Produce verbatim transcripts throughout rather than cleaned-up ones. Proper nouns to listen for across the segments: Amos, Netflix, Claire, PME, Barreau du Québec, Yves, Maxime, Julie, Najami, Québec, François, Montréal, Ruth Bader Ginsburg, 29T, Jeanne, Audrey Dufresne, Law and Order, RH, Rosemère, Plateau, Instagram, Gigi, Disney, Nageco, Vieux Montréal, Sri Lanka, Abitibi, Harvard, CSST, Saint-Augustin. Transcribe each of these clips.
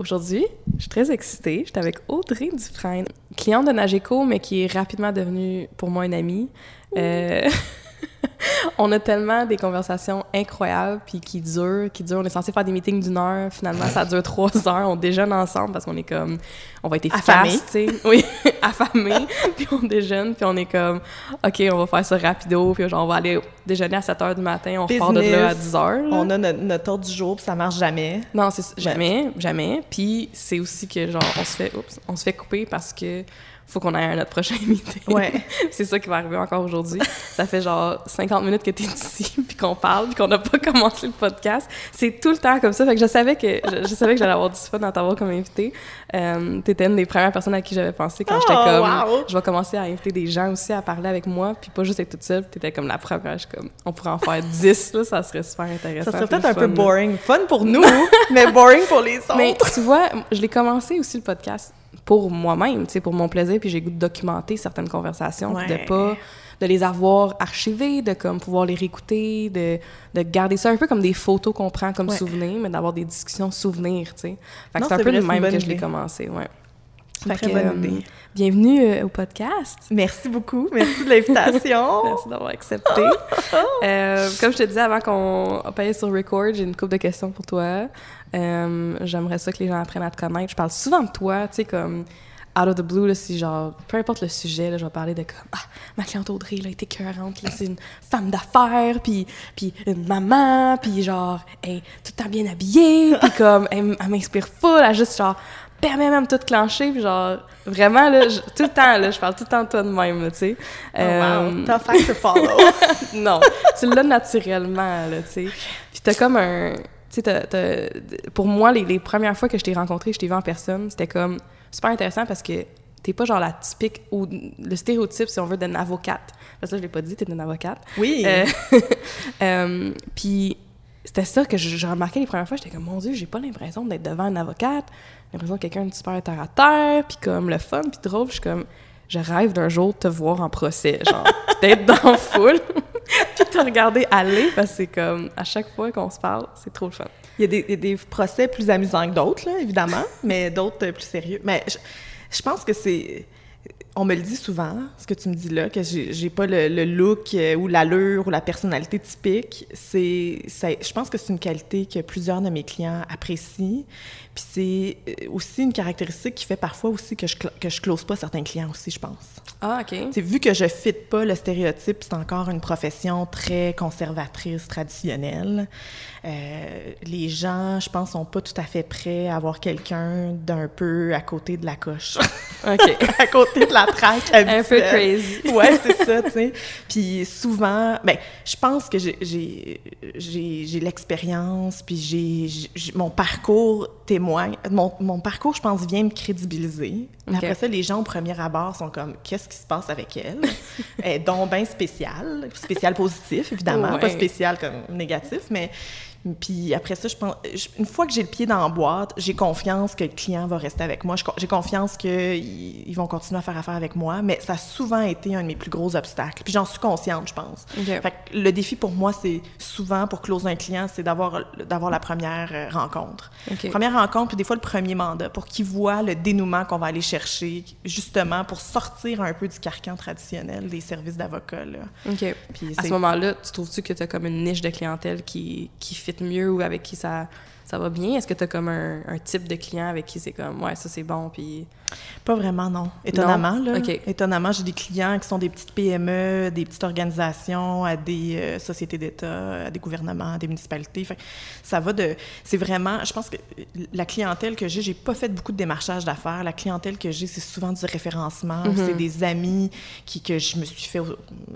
Aujourd'hui, je suis très excitée. J'étais avec Audrey Dufresne, cliente de Nageco, mais qui est rapidement devenue pour moi une amie. Euh, on a tellement des conversations incroyables, puis qui durent, qui durent. On est censé faire des meetings d'une heure. Finalement, ça dure trois heures. On déjeune ensemble parce qu'on est comme, on va être efficace, tu sais. Oui, affamés. Puis on déjeune, puis on est comme, OK, on va faire ça rapido. Puis genre, on va aller déjeuner à sept heures du matin. On Business. Part de là à dix heures. On a notre, notre ordre du jour, puis ça marche jamais. Non, c'est jamais, jamais. Puis c'est aussi que, genre, on se fait, oups, on se fait couper parce que faut qu'on aille à notre prochain meeting. Ouais. C'est ça qui va arriver encore aujourd'hui. Ça fait genre cinquante minutes que t'es ici, puis qu'on parle, puis qu'on n'a pas commencé le podcast. C'est tout le temps comme ça. Fait que je savais que, je, je savais que j'allais avoir du fun d'en t'avoir comme invitée. Euh, t'étais une des premières personnes à qui j'avais pensé quand oh, j'étais comme, wow. Je vais commencer à inviter des gens aussi à parler avec moi, puis pas juste être toute seule. T'étais comme la première. Je suis comme, on pourrait en faire dix, là, ça serait super intéressant. Ça serait peut-être un fun, peu boring. Là. Fun pour nous, mais boring pour les autres. Mais tu vois, je l'ai commencé aussi le podcast pour moi-même, tu sais, pour mon plaisir, puis j'ai goût de documenter certaines conversations, ouais. de pas, de les avoir archivées, de comme pouvoir les réécouter, de, de garder ça un peu comme des photos qu'on prend comme ouais. souvenirs, mais d'avoir des discussions souvenirs, tu sais. Fait que non, c'est un c'est peu vrai, le même que idée. Je l'ai commencé, ouais. Fait très que, bonne idée. Euh, bienvenue euh, au podcast. Merci beaucoup. Merci de l'invitation. Merci d'avoir accepté. euh, comme je te disais avant qu'on paye sur record, j'ai une couple de questions pour toi. Euh, j'aimerais ça que les gens apprennent à te connaître. Je parle souvent de toi, tu sais, comme out of the blue, là, si genre, peu importe le sujet, là, je vais parler de comme, ah, ma cliente Audrey, là, elle est écœurante, là, c'est une femme d'affaires, puis puis une maman, puis genre, elle est tout le temps bien habillée, puis comme, elle, elle m'inspire full, elle juste genre, permet même tout clencher, puis genre, vraiment, là, je, tout le temps, là, je parle tout le temps de toi de même, là, tu sais. Oh, euh, wow. T'as fact to follow. Non, tu l'as naturellement, là, tu sais. Puis t'as comme un... Tu sais, pour moi, les, les premières fois que je t'ai rencontrée, je t'ai vue en personne, c'était comme super intéressant parce que t'es pas genre la typique ou le stéréotype, si on veut, d'une avocate. Parce que là, je l'ai pas dit, t'es une avocate. Oui! Euh, um, puis... C'était ça que je, je remarquais les premières fois, j'étais comme « Mon Dieu, j'ai pas l'impression d'être devant une avocate, j'ai l'impression de quelqu'un de super terre-à-terre, puis comme le fun, puis drôle, je suis comme « Je rêve d'un jour de te voir en procès, genre, d'être dans foule, puis te regarder aller, parce que c'est comme, à chaque fois qu'on se parle, c'est trop le fun. » Il y a des, des, des procès plus amusants que d'autres, là, évidemment, mais d'autres plus sérieux. Mais je, je pense que c'est... On me le dit souvent, ce que tu me dis là, que j'ai, j'ai pas le, le look euh, ou l'allure ou la personnalité typique. C'est, ça, je pense que c'est une qualité que plusieurs de mes clients apprécient. Puis c'est aussi une caractéristique qui fait parfois aussi que je que je close pas certains clients aussi, je pense. Ah, OK. C'est vu que je fit pas le stéréotype, c'est encore une profession très conservatrice, traditionnelle. Euh, les gens, je pense, sont pas tout à fait prêts à avoir quelqu'un d'un peu à côté de la coche. OK. À côté de la traque habituelle. Un peu crazy. Ouais, c'est ça, tu sais. Puis souvent, ben, je pense que j'ai j'ai j'ai, j'ai l'expérience, puis j'ai, j'ai mon parcours témoigne. Mon, mon parcours, je pense, vient me crédibiliser. Okay. Après ça, les gens au premier abord sont comme, qu'est-ce qui se passe avec elle? Elle est donc bien spéciale, spéciale positif, évidemment, ouais. Pas spéciale comme négatif, mais puis après ça, je pense, une fois que j'ai le pied dans la boîte, j'ai confiance que le client va rester avec moi. Je, j'ai confiance qu'ils vont continuer à faire affaire avec moi, mais ça a souvent été un de mes plus gros obstacles. Puis j'en suis consciente, je pense. Okay. Fait que le défi pour moi, c'est souvent, pour closer un client, c'est d'avoir, d'avoir la première rencontre. Okay. Première rencontre, puis des fois le premier mandat, pour qu'ils voient le dénouement qu'on va aller chercher, justement, pour sortir un peu du carcan traditionnel des services d'avocat, là. OK. Puis à c'est... ce moment-là, tu trouves-tu que tu as comme une niche de clientèle qui, qui fait mieux ou avec qui ça, ça va bien? Est-ce que tu as comme un, un type de client avec qui c'est comme, ouais, ça c'est bon, puis... Pas vraiment, non. Étonnamment, non? Là. Okay. Étonnamment, j'ai des clients qui sont des petites P M E, des petites organisations, à des euh, sociétés d'État, à des gouvernements, à des municipalités. Fait, ça va de... C'est vraiment... Je pense que la clientèle que j'ai, j'ai pas fait beaucoup de démarchage d'affaires. La clientèle que j'ai, c'est souvent du référencement. Mm-hmm. C'est des amis qui, que je me suis fait au,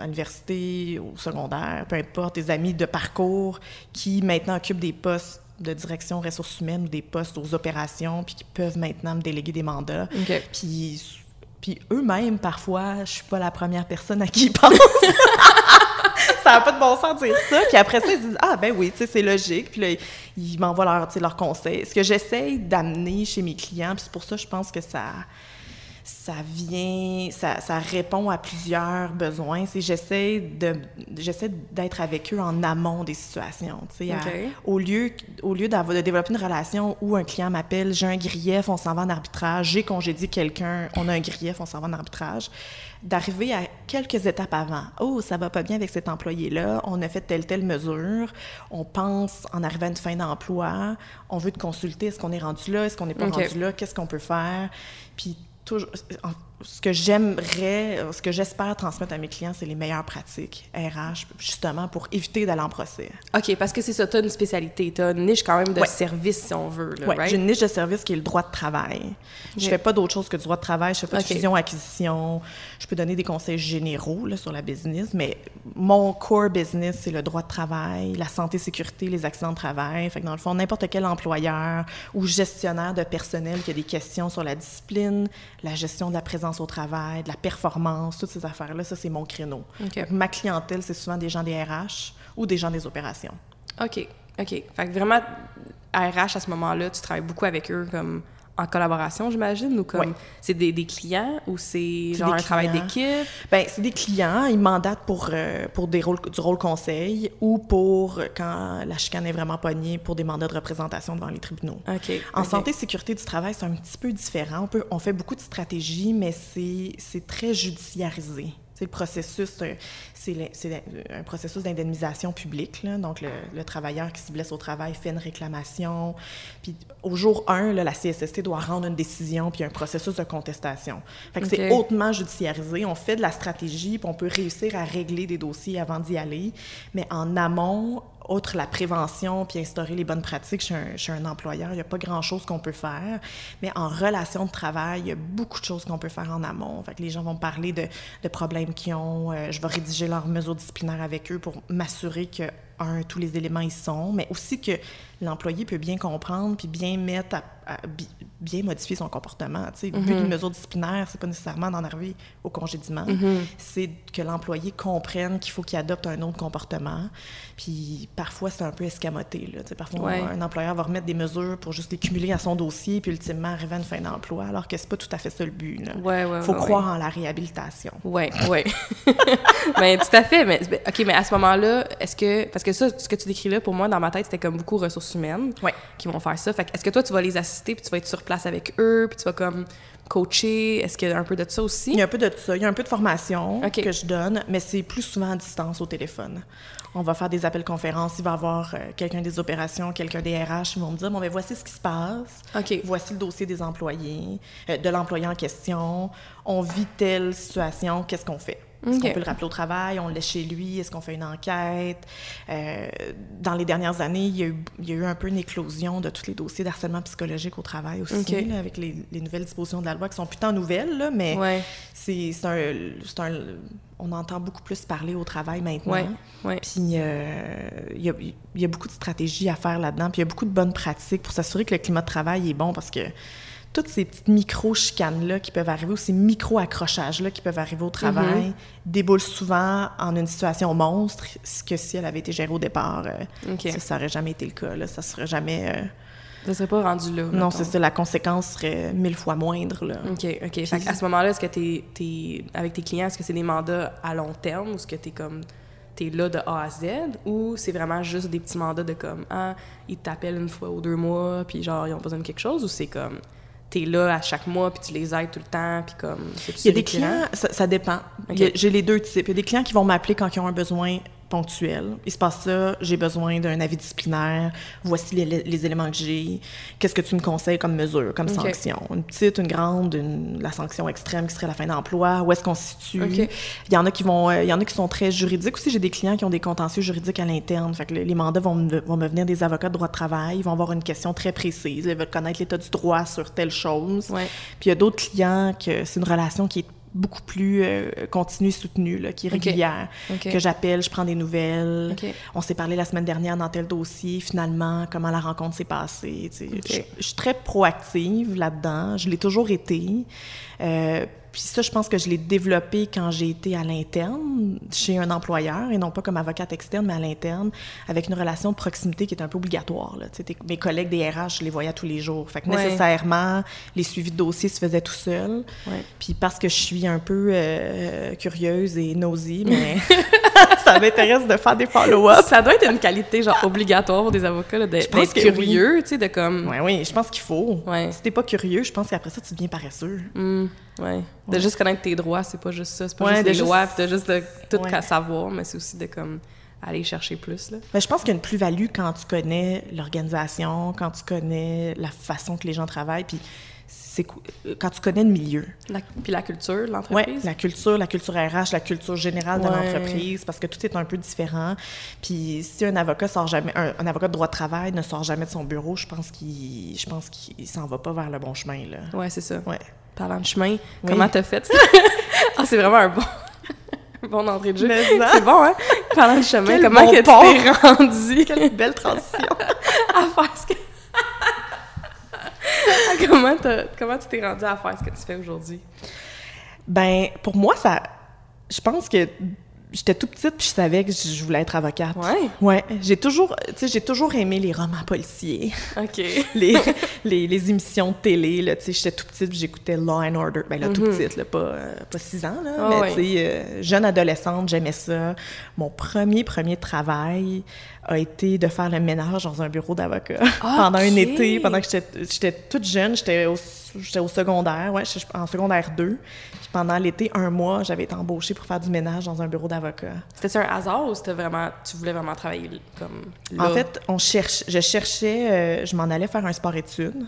à l'université, au secondaire, peu importe, des amis de parcours qui, maintenant, occupent des postes de direction ressources humaines ou des postes aux opérations, puis qui peuvent maintenant me déléguer des mandats. Okay. Puis, puis eux-mêmes, parfois, je suis pas la première personne à qui ils pensent. Ça n'a pas de bon sens de dire ça. Puis après ça, ils disent « Ah, ben oui, tu sais, c'est logique. » Puis là, ils m'envoient leur, leur conseil. Ce que j'essaye d'amener chez mes clients, puis c'est pour ça, je pense que ça... ça vient, ça, ça répond à plusieurs besoins. C'est, j'essaie de, j'essaie d'être avec eux en amont des situations. Tu sais, okay. à, au lieu, au lieu de développer une relation où un client m'appelle, j'ai un grief, on s'en va en arbitrage, j'ai congédié quelqu'un, on a un grief, on s'en va en arbitrage, d'arriver à quelques étapes avant. Oh, ça va pas bien avec cet employé-là, on a fait telle, telle mesure, on pense en arrivant à une fin d'emploi, on veut te consulter, est-ce qu'on est rendu là, est-ce qu'on n'est pas okay. rendu là, qu'est-ce qu'on peut faire? Puis toujours, ce que j'aimerais, ce que j'espère transmettre à mes clients, c'est les meilleures pratiques R H, justement, pour éviter d'aller en procès. OK, parce que c'est ça, tu as une spécialité, tu as une niche quand même de ouais. service, si on veut. Oui, right? J'ai une niche de service qui est le droit de travail. Okay. Je fais pas d'autre chose que du droit de travail, je fais pas okay. de fusion-acquisition, je peux donner des conseils généraux là, sur la business, mais mon core business, c'est le droit de travail, la santé-sécurité, les accidents de travail. Fait que dans le fond, n'importe quel employeur ou gestionnaire de personnel qui a des questions sur la discipline, la gestion de la présence au travail, de la performance, toutes ces affaires-là, ça, c'est mon créneau. Okay. Donc, ma clientèle, c'est souvent des gens des R H ou des gens des opérations. OK, OK. Fait que vraiment, à R H, à ce moment-là, tu travailles beaucoup avec eux comme en collaboration, j'imagine, ou comme ouais. c'est des, des clients ou c'est, c'est genre un clients. Travail d'équipe? Bien, c'est des clients. Ils mandatent pour, euh, pour des rôles, du rôle conseil ou pour, quand la chicane est vraiment pognée, pour des mandats de représentation devant les tribunaux. Okay. En okay. santé et sécurité du travail, c'est un petit peu différent. On, peut, on fait beaucoup de stratégies, mais c'est, c'est très judiciarisé. C'est le processus, c'est, le, c'est un processus d'indemnisation publique. Là. Donc, le, le travailleur qui se blesse au travail fait une réclamation. Puis, au jour un, là, la C S S T doit rendre une décision, puis il y a un processus de contestation. Fait que okay. c'est hautement judiciarisé. On fait de la stratégie, puis on peut réussir à régler des dossiers avant d'y aller. Mais en amont, outre la prévention, puis instaurer les bonnes pratiques chez un, chez un employeur, il n'y a pas grand-chose qu'on peut faire. Mais en relation de travail, il y a beaucoup de choses qu'on peut faire en amont. Fait que les gens vont parler de, de problèmes qu'ils ont. Euh, je vais rédiger leurs mesures disciplinaires avec eux pour m'assurer que, un, tous les éléments y sont, mais aussi que l'employé peut bien comprendre puis bien mettre, à, à, bien modifier son comportement. Tu sais, le mm-hmm. but d'une mesure disciplinaire, c'est pas nécessairement d'en arriver au congédiement, mm-hmm. c'est que l'employé comprenne qu'il faut qu'il adopte un autre comportement. Puis parfois, c'est un peu escamoté. Là. Tu sais, parfois, ouais. un employeur va remettre des mesures pour juste les cumuler à son dossier puis ultimement arriver à une fin d'emploi, alors que c'est pas tout à fait ça le but. Il ouais, ouais, faut ouais, croire ouais. en la réhabilitation. Oui, oui. Mais tout à fait. Mais, OK, mais à ce moment-là, est-ce que... Parce que ça, ce que tu décris là, pour moi, dans ma tête, c'était comme beaucoup ressources humaines oui. qui vont faire ça. Fait que est-ce que toi, tu vas les assister, puis tu vas être sur place avec eux, puis tu vas comme coacher? Est-ce qu'il y a un peu de ça aussi? Il y a un peu de ça. Il y a un peu de formation okay. que je donne, mais c'est plus souvent à distance au téléphone. On va faire des appels conférences. Il va y avoir euh, quelqu'un des opérations, quelqu'un des R H. Ils vont me dire, bon, bien, voici ce qui se passe. Okay. Voici le dossier des employés, euh, de l'employé en question. On vit telle situation. Qu'est-ce qu'on fait? Est-ce okay. qu'on peut le rappeler au travail? On le laisse chez lui? Est-ce qu'on fait une enquête? Euh, dans les dernières années, il y, a eu, il y a eu un peu une éclosion de tous les dossiers d'harcèlement psychologique au travail aussi, okay. là, avec les, les nouvelles dispositions de la loi qui sont plus tant nouvelles, là, mais ouais. c'est, c'est, un, c'est un... On entend beaucoup plus parler au travail maintenant. Ouais, ouais. Puis euh, il, y a, il y a beaucoup de stratégies à faire là-dedans, puis il y a beaucoup de bonnes pratiques pour s'assurer que le climat de travail est bon, parce que toutes ces petites micro-chicanes-là qui peuvent arriver, ou ces micro-accrochages-là qui peuvent arriver au travail, mm-hmm. déboulent souvent en une situation monstre, ce que si elle avait été gérée au départ, okay. ça, ça aurait jamais été le cas, là. Ça serait jamais... Euh... Ça serait pas rendu là. Non, mettons. C'est ça, la conséquence serait mille fois moindre, là. OK, OK. Puis... Fait à ce moment-là, est-ce que t'es, t'es... avec tes clients, est-ce que c'est des mandats à long terme, ou est-ce que t'es comme... t'es là de A à Z, ou c'est vraiment juste des petits mandats de comme, ah, ils t'appellent une fois ou deux mois, puis genre, ils ont besoin de quelque chose, ou c'est comme... t'es là à chaque mois, puis tu les aides tout le temps, puis comme... Il y a des clients, ça, ça dépend. Okay. A, j'ai les deux types. Il y a des clients qui vont m'appeler quand ils ont un besoin ponctuel. Il se passe ça, j'ai besoin d'un avis disciplinaire, voici les, les éléments que j'ai, qu'est-ce que tu me conseilles comme mesure, comme okay. sanction? Une petite, une grande, une, la sanction extrême qui serait la fin d'emploi, où est-ce qu'on se situe? Okay. Il y en a qui vont, il y en a qui sont très juridiques aussi. J'ai des clients qui ont des contentieux juridiques à l'interne. Fait que les mandats vont, vont me venir des avocats de droit de travail, ils vont avoir une question très précise, ils veulent connaître l'état du droit sur telle chose. Ouais. Puis il y a d'autres clients que c'est une relation qui est beaucoup plus euh, continue et soutenue, là, qui est régulière, okay. Okay. que j'appelle, je prends des nouvelles. Okay. On s'est parlé la semaine dernière dans tel dossier, finalement, comment la rencontre s'est passée. Okay. Je, je suis très proactive là-dedans, je l'ai toujours été. Euh, Puis ça, je pense que je l'ai développé quand j'ai été à l'interne, chez un employeur, et non pas comme avocate externe, mais à l'interne, avec une relation de proximité qui est un peu obligatoire. Là. T'sais, mes collègues des R H, je les voyais tous les jours. Fait que ouais. nécessairement, les suivis de dossiers se faisaient tout seuls. Ouais. Puis parce que je suis un peu euh, curieuse et nosy, mais ça m'intéresse de faire des follow-up. Ça doit être une qualité genre obligatoire pour des avocats, là, de, d'être curieux, oui. tu sais, de comme... Oui, oui, je pense qu'il faut. Ouais. Si t'es pas curieux, je pense qu'après ça, tu deviens paresseux. Mm. Ouais. De ouais. juste connaître tes droits, c'est pas juste ça, c'est pas ouais, juste les juste... lois, puis de juste de tout ouais. savoir, mais c'est aussi de comme aller chercher plus là. Mais je pense qu'il y a une plus-value quand tu connais l'organisation, quand tu connais la façon que les gens travaillent, puis c'est quand tu connais le milieu. La... Puis la culture, l'entreprise. Oui, la culture, la culture R H, la culture générale ouais. de l'entreprise, parce que tout est un peu différent. Puis si un avocat sort jamais, un, un avocat de droit de travail ne sort jamais de son bureau, je pense qu'il, je pense qu'il s'en va pas vers le bon chemin là. Ouais, c'est ça. Ouais. Parlant de chemin, oui. comment t'as fait? Ah, c'est vraiment un bon, un bon entrée de jeu. C'est bon, hein? Parlant de chemin, Quel comment bon que tu t'es rendue? Quelle belle transition! à faire ce que... comment, comment tu t'es rendue à faire ce que tu fais aujourd'hui? Ben, pour moi, ça... Je pense que... J'étais toute petite, puis je savais que je voulais être avocate. Ouais. Ouais. J'ai toujours, tu sais, j'ai toujours aimé les romans policiers. OK. les, les, les émissions de télé, là, tu sais, j'étais toute petite, puis j'écoutais Law and Order. Ben là, mm-hmm. toute petite, là, pas, euh, pas six ans, là, oh, mais ouais. tu sais, euh, jeune adolescente, j'aimais ça. Mon premier, premier travail a été de faire le ménage dans un bureau d'avocat okay. pendant un été, pendant que j'étais, j'étais toute jeune, j'étais au, j'étais au secondaire, ouais, en secondaire deux. Pendant l'été, un mois, j'avais été embauchée pour faire du ménage dans un bureau d'avocat. C'était un hasard ou c'était vraiment, tu voulais vraiment travailler comme là? En fait, on cherche, je cherchais, euh, je m'en allais faire un sport-études.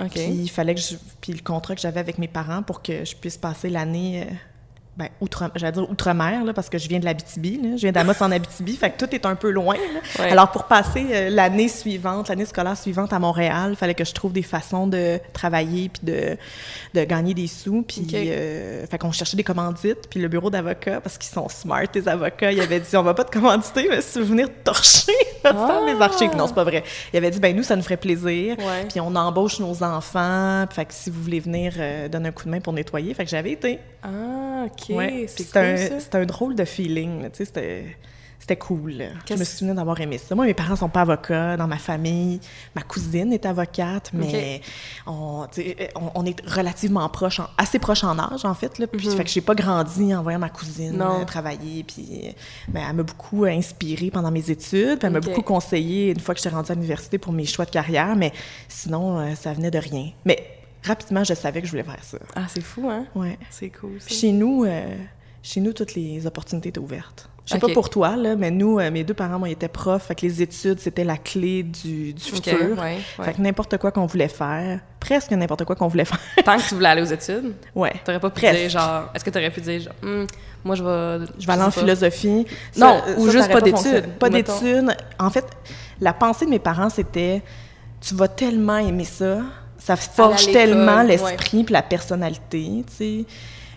OK. Puis il fallait que je, puis le contrat que j'avais avec mes parents pour que je puisse passer l'année, euh, ben, outre, j'allais dire outre-mer, là, parce que je viens de l'Abitibi, là, je viens d'Amos en Abitibi, fait que tout est un peu loin. Là. Ouais. Alors pour passer euh, l'année suivante, l'année scolaire suivante à Montréal, il fallait que je trouve des façons de travailler puis de, de gagner des sous, puis okay. euh, fait qu'on cherchait des commandites, puis le bureau d'avocats, parce qu'ils sont smart, les avocats, ils avaient dit « on va pas te commanditer, mais si vous venez torcher notre ah. les archives ». Non, c'est pas vrai. Ils avaient dit « ben nous, ça nous ferait plaisir, puis on embauche nos enfants, fait que si vous voulez venir, euh, donner un coup de main pour nettoyer », fait que j'avais été. Ah, OK. Okay, ouais, c'est cool, un, ça. C'était un drôle de feeling, tu sais, c'était, c'était cool. Qu'est-ce... Je me souviens d'avoir aimé ça. Moi, mes parents sont pas avocats dans ma famille. Ma cousine est avocate, mais okay. on, on, on est relativement proches, assez proches en âge, en fait. Là, puis, mm-hmm. fait que j'ai pas grandi en voyant ma cousine non. travailler. Puis, ben, elle m'a beaucoup inspirée pendant mes études. Puis elle m'a okay. beaucoup conseillée une fois que j'étais rendue à l'université pour mes choix de carrière. Mais sinon, euh, ça venait de rien. Mais rapidement, je savais que je voulais faire ça. Ah, c'est fou, hein? Ouais. C'est cool, ça. Chez nous, euh, chez nous, toutes les opportunités étaient ouvertes. Je sais okay. pas pour toi, là, mais nous, euh, mes deux parents, moi, ils étaient profs, fait que les études, c'était la clé du, du okay, futur. Ouais, ouais. Fait que n'importe quoi qu'on voulait faire, presque n'importe quoi qu'on voulait faire. Tant que tu voulais aller aux études, ouais. t'aurais pas pu presque. dire, genre... Est-ce que t'aurais pu dire, genre, hm, moi, je vais... Je vais aller en philosophie. Ça, non, ça, ou ça, juste pas d'études. Pas mettons. d'études. En fait, la pensée de mes parents, c'était, tu vas tellement aimer ça... Ça forge tellement l'esprit puis la personnalité, tu sais,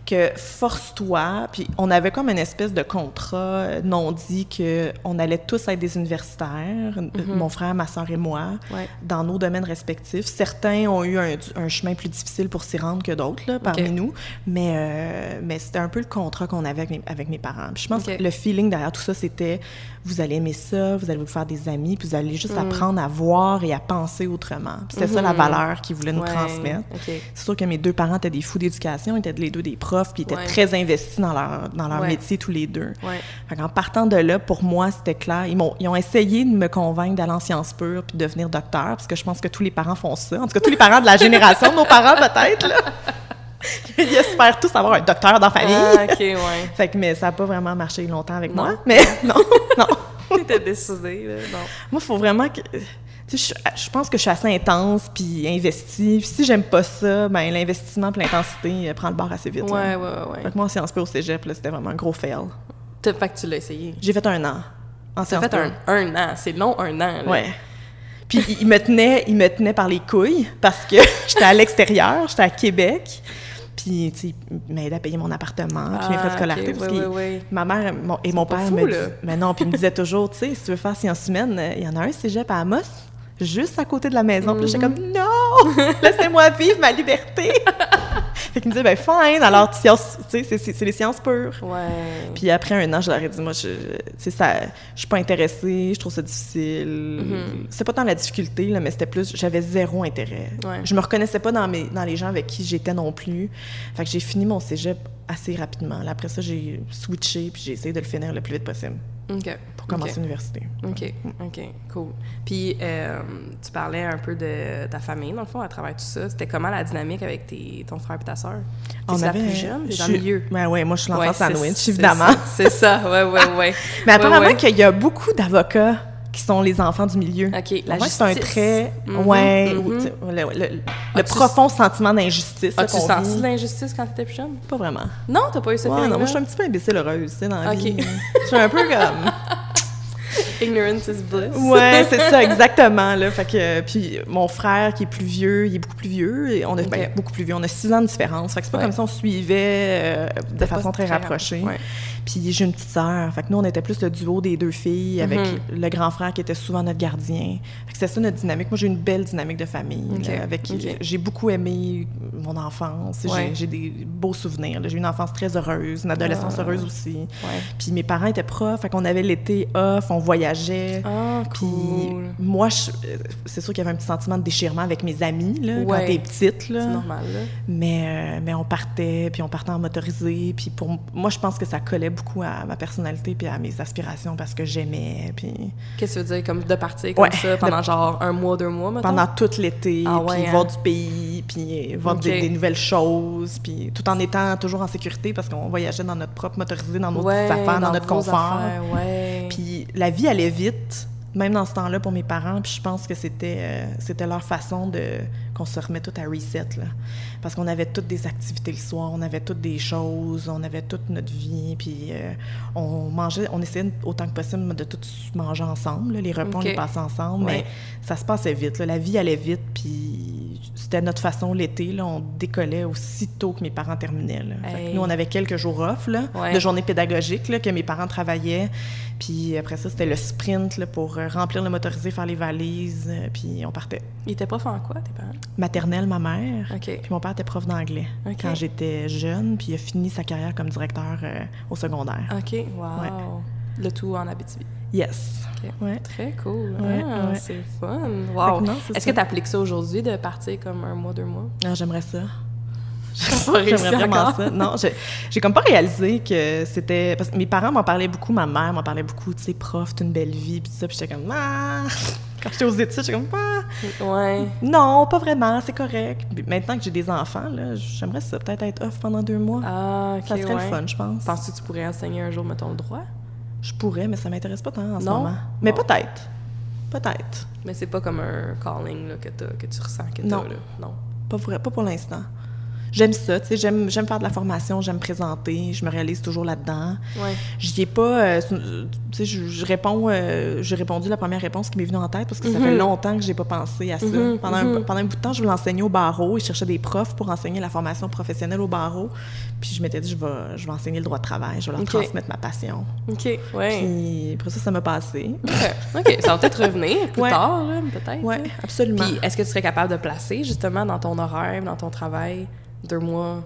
que force-toi. Puis on avait comme une espèce de contrat non dit qu'on allait tous être des universitaires, mm-hmm. mon frère, ma sœur et moi, ouais. dans nos domaines respectifs. Certains ont eu un, un chemin plus difficile pour s'y rendre que d'autres, là, parmi okay. nous, mais, euh, mais c'était un peu le contrat qu'on avait avec mes, avec mes parents. Puis je pense okay. que le feeling derrière tout ça, c'était... Vous allez aimer ça, vous allez vous faire des amis, puis vous allez juste mm. apprendre à voir et à penser autrement. Puis c'était mm-hmm. ça la valeur qu'ils voulaient nous ouais. transmettre. Okay. C'est sûr que mes deux parents étaient des fous d'éducation, ils étaient les deux des profs, puis ils étaient ouais. très investis dans leur, dans leur ouais. métier tous les deux. Ouais. En partant de là, pour moi, c'était clair. Ils, m'ont, ils ont essayé de me convaincre d'aller en sciences pures puis de devenir docteur, parce que je pense que tous les parents font ça. En tout cas, tous les parents de la génération de nos parents, peut-être, là. Ils espèrent tous avoir un docteur dans la famille. Ah, OK, ouais. Fait que, mais ça n'a pas vraiment marché longtemps avec non. moi. Mais non, non. T'étais décidée, là, non. Moi, il faut vraiment que... Tu sais, je, je pense que je suis assez intense, puis investie. Puis si j'aime pas ça, ben l'investissement puis l'intensité prend le bord assez vite. Ouais, là. ouais, ouais. Fait que moi, en sciences po au cégep, là, c'était vraiment un gros fail. T'as fait que tu l'as essayé? J'ai fait un an. En T'as fait un, un an. C'est long, un an, là. Ouais. Puis il me tenait, il me tenait par les couilles, parce que j'étais à l'extérieur, j'étais à Québec. Puis, tu sais, il m'aidait à payer mon appartement, puis ah, mes frais de scolarité. Okay, oui, oui, oui. Ma mère mon, et mon père fou, me disaient... Mais non, puis il me disait toujours, tu sais, si tu veux faire sciences humaines, il y en a un cégep à Amos, juste à côté de la maison. Mm-hmm. Puis là, j'étais comme, non! Laissez-moi vivre ma liberté! Fait qu'il me disait, ben, fine, alors, tu sais, c'est, c'est, c'est les sciences pures. Ouais. Puis après un an, je leur ai dit, moi, je, je, ça, je suis pas intéressée, je trouve ça difficile. Mm-hmm. C'est pas tant la difficulté, là, mais c'était plus, j'avais zéro intérêt. Ouais. Je me reconnaissais pas dans, mes, dans les gens avec qui j'étais non plus. Fait que j'ai fini mon cégep assez rapidement. Là, après ça, j'ai switché, puis j'ai essayé de le finir le plus vite possible. OK. Pour commencer okay. l'université. OK. Mm. OK. Cool. Puis, euh, tu parlais un peu de ta famille, dans le fond, à travers tout ça. C'était comment la dynamique avec tes, ton frère et ta sœur? On avait... la plus jeune, dans le milieu. Ben oui, moi, je suis l'enfant ouais, sandwich, évidemment. C'est ça. Oui, oui, oui. Mais apparemment ouais, ouais. qu'il y a beaucoup d'avocats qui sont les enfants du milieu. OK. La justice. C'est un trait... Mm-hmm. Ouais. Mm-hmm. Le, le, le, le profond sentiment d'injustice. As-tu senti de l'injustice quand t'étais plus jeune? Pas vraiment. Non, t'as pas eu ce ouais, feeling-là? Non, moi, je suis un petit peu imbécile heureuse, tu sais, dans la okay. vie. Je suis un peu comme... Ignorance is bliss. Ouais, c'est ça, exactement, là. Fait que... Puis mon frère, qui est plus vieux, il est beaucoup plus vieux. Et on a okay. ben, beaucoup plus vieux. On a six ans de différence. Fait que c'est pas ouais. comme si on suivait euh, de façon très, très rapprochée. Ouais. Puis j'ai une petite sœur. Fait que nous, on était plus le duo des deux filles avec mm-hmm. le grand frère qui était souvent notre gardien. Fait que c'était ça notre dynamique. Moi, j'ai une belle dynamique de famille. Okay. Là, avec, okay. j'ai beaucoup aimé mon enfance. Ouais. J'ai, j'ai des beaux souvenirs. Là. J'ai eu une enfance très heureuse, une adolescence ah. heureuse aussi. Ouais. Puis mes parents étaient profs. Fait qu'on avait l'été off, on voyageait. Ah, cool. Puis moi, je, c'est sûr qu'il y avait un petit sentiment de déchirement avec mes amis là, ouais. quand t'es petite. Là. C'est normal. Là. Mais, mais on partait, puis on partait en motorisé. Puis pour moi, je pense que ça collait beaucoup à ma personnalité puis à mes aspirations parce que j'aimais. Puis... Qu'est-ce que tu veux dire? Comme de partir comme ouais, ça pendant de... genre un mois, deux mois, maintenant? Pendant tout l'été, ah, puis ouais, voir hein? du pays, puis voir okay. des, des nouvelles choses, puis tout en étant toujours en sécurité parce qu'on voyageait dans notre propre motorisé, dans nos ouais, petites affaires, dans, dans notre confort. Affaires, ouais. Puis la vie allait vite, même dans ce temps-là pour mes parents, puis je pense que c'était, euh, c'était leur façon de... qu'on se remet tout à reset, là. Parce qu'on avait toutes des activités le soir, on avait toutes des choses, on avait toute notre vie, puis euh, on mangeait, on essayait autant que possible de tout manger ensemble, là. Les repas, okay. on les passait ensemble, ouais. mais ça se passait vite, là. La vie allait vite, puis c'était notre façon l'été, là, on décollait aussitôt que mes parents terminaient, là. Hey. Fait que nous, on avait quelques jours off, là, ouais. de journées pédagogiques, là, que mes parents travaillaient, puis après ça, c'était le sprint, là, pour remplir le motorisé, faire les valises, puis on partait. Ils étaient profs en quoi, tes parents? Maternelle, ma mère. Okay. Puis mon père était prof d'anglais okay. quand j'étais jeune, puis il a fini sa carrière comme directeur euh, au secondaire. OK, wow. Ouais. Le tout en Abitibi. Yes. Okay. Ouais. Très cool. Ouais, ah, ouais. C'est fun. Wow. Que non, c'est Est-ce ça. que tu appliques ça aujourd'hui de partir comme un mois, deux mois? Ah, j'aimerais ça. J'aimerais vraiment ça. Non, j'ai, j'ai comme pas réalisé que c'était... Parce que mes parents m'en parlaient beaucoup, ma mère m'en parlait beaucoup, tu sais, prof, t'as une belle vie, puis ça, puis j'étais comme... Ah! Quand j'étais aux études, j'étais comme... Ah! Ouais. Non, pas vraiment, c'est correct. Puis maintenant que j'ai des enfants, là, j'aimerais ça peut-être être off pendant deux mois. Ah, okay, ça serait ouais. le fun, je pense. Penses-tu que tu pourrais enseigner un jour, mettons, le droit? Je pourrais, mais ça m'intéresse pas tant en non? ce moment. Mais bon. peut-être. Peut-être. Mais c'est pas comme un calling là, que, t'as, que tu ressens, que t'as, non. là. Non, pas vrai, pas pour l'instant. J'aime ça, tu sais, j'aime, j'aime faire de la formation, j'aime présenter, je me réalise toujours là-dedans. Ouais. J'y ai pas, euh, tu sais, je, je réponds, euh, j'ai répondu la première réponse qui m'est venue en tête parce que mm-hmm. ça fait longtemps que j'ai pas pensé à ça. Mm-hmm. Pendant, mm-hmm. Un, pendant un bout de temps, je voulais enseigner au barreau et je cherchais des profs pour enseigner la formation professionnelle au barreau. Puis je m'étais dit, je vais, je vais enseigner le droit de travail, je vais leur okay. transmettre ma passion. OK, ouais. Puis après ça, ça m'a passé. OK, okay. Ça va peut-être revenir plus ouais. tard, là, peut-être. Oui, absolument. Puis est-ce que tu serais capable de placer, justement, dans ton horaire, dans ton travail, deux mois?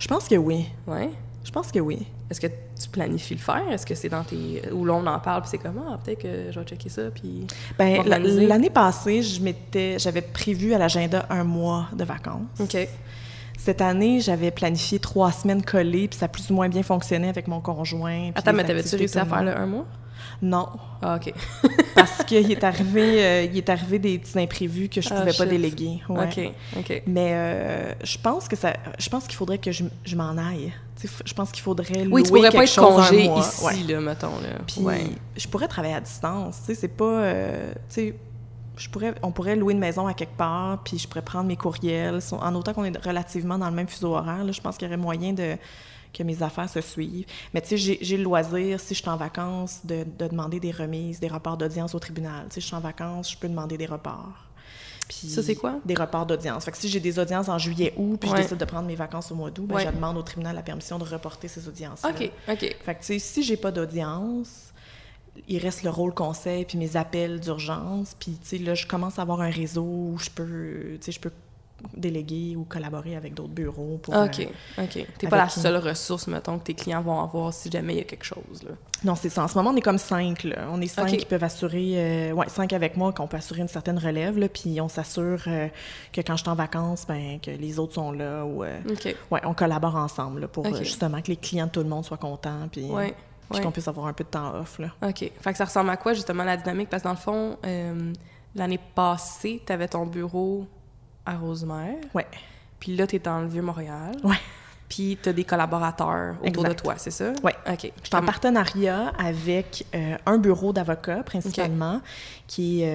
Je pense que oui. Oui? Je pense que oui. Est-ce que tu planifies le faire? Est-ce que c'est dans tes... où l'on en parle, puis c'est comme « Ah, peut-être que je vais checker ça, puis... » Bien, l'année passée, je m'étais... j'avais prévu à l'agenda un mois de vacances. OK. Cette année, j'avais planifié trois semaines collées, puis ça a plus ou moins bien fonctionné avec mon conjoint. Attends, mais t'avais-tu réussi à faire le un mois? Non. Ah, OK. Parce qu'il est arrivé, euh, il est arrivé des petits imprévus que je ne pouvais ah, pas déléguer. Ouais. OK, OK. Mais euh, je pense que ça, je pense qu'il faudrait que je, je m'en aille. T'sais, je pense qu'il faudrait louer quelque chose. Oui, tu pourrais pas être congé ici, ouais. là, mettons. Là. Puis, ouais. je pourrais travailler à distance. Tu sais, c'est pas... Euh, tu sais, je pourrais, on pourrait louer une maison à quelque part, puis je pourrais prendre mes courriels. En autant qu'on est relativement dans le même fuseau horaire, là, je pense qu'il y aurait moyen de... que mes affaires se suivent. Mais tu sais, j'ai, j'ai le loisir, si je suis en vacances, de, de demander des remises, des reports d'audience au tribunal. Tu sais, je suis en vacances, je peux demander des reports. Puis, ça, c'est quoi? Des reports d'audience. Fait que si j'ai des audiences en juillet-août, puis ouais. je décide de prendre mes vacances au mois d'août, ben, ouais. je demande au tribunal la permission de reporter ces audiences-là. OK, OK. Fait que tu sais, si j'ai pas d'audience... il reste le rôle conseil, puis mes appels d'urgence, puis tu sais, là, je commence à avoir un réseau où je peux, tu sais, je peux déléguer ou collaborer avec d'autres bureaux. Pour, OK, euh, OK. T'es pas la seule qui... ressource, mettons, que tes clients vont avoir si jamais il y a quelque chose, là. Non, c'est ça. En ce moment, on est comme cinq, là. On est cinq okay. qui peuvent assurer... Euh, ouais, cinq avec moi, qu'on peut assurer une certaine relève, là, puis on s'assure euh, que quand je suis en vacances, ben que les autres sont là ou... Euh, OK. Ouais, on collabore ensemble, là, pour okay. justement que les clients de tout le monde soient contents, puis... Ouais. Puis ouais. qu'on puisse avoir un peu de temps off, là. OK. Fait que ça ressemble à quoi, justement, la dynamique? Parce que dans le fond, euh, l'année passée, t'avais ton bureau à Rosemère. Ouais. Puis là, t'es dans le Vieux Montréal. Ouais. Puis t'as des collaborateurs autour exact. De toi, c'est ça? Oui. OK. Je suis en partenariat avec euh, un bureau d'avocats, principalement, okay. qui est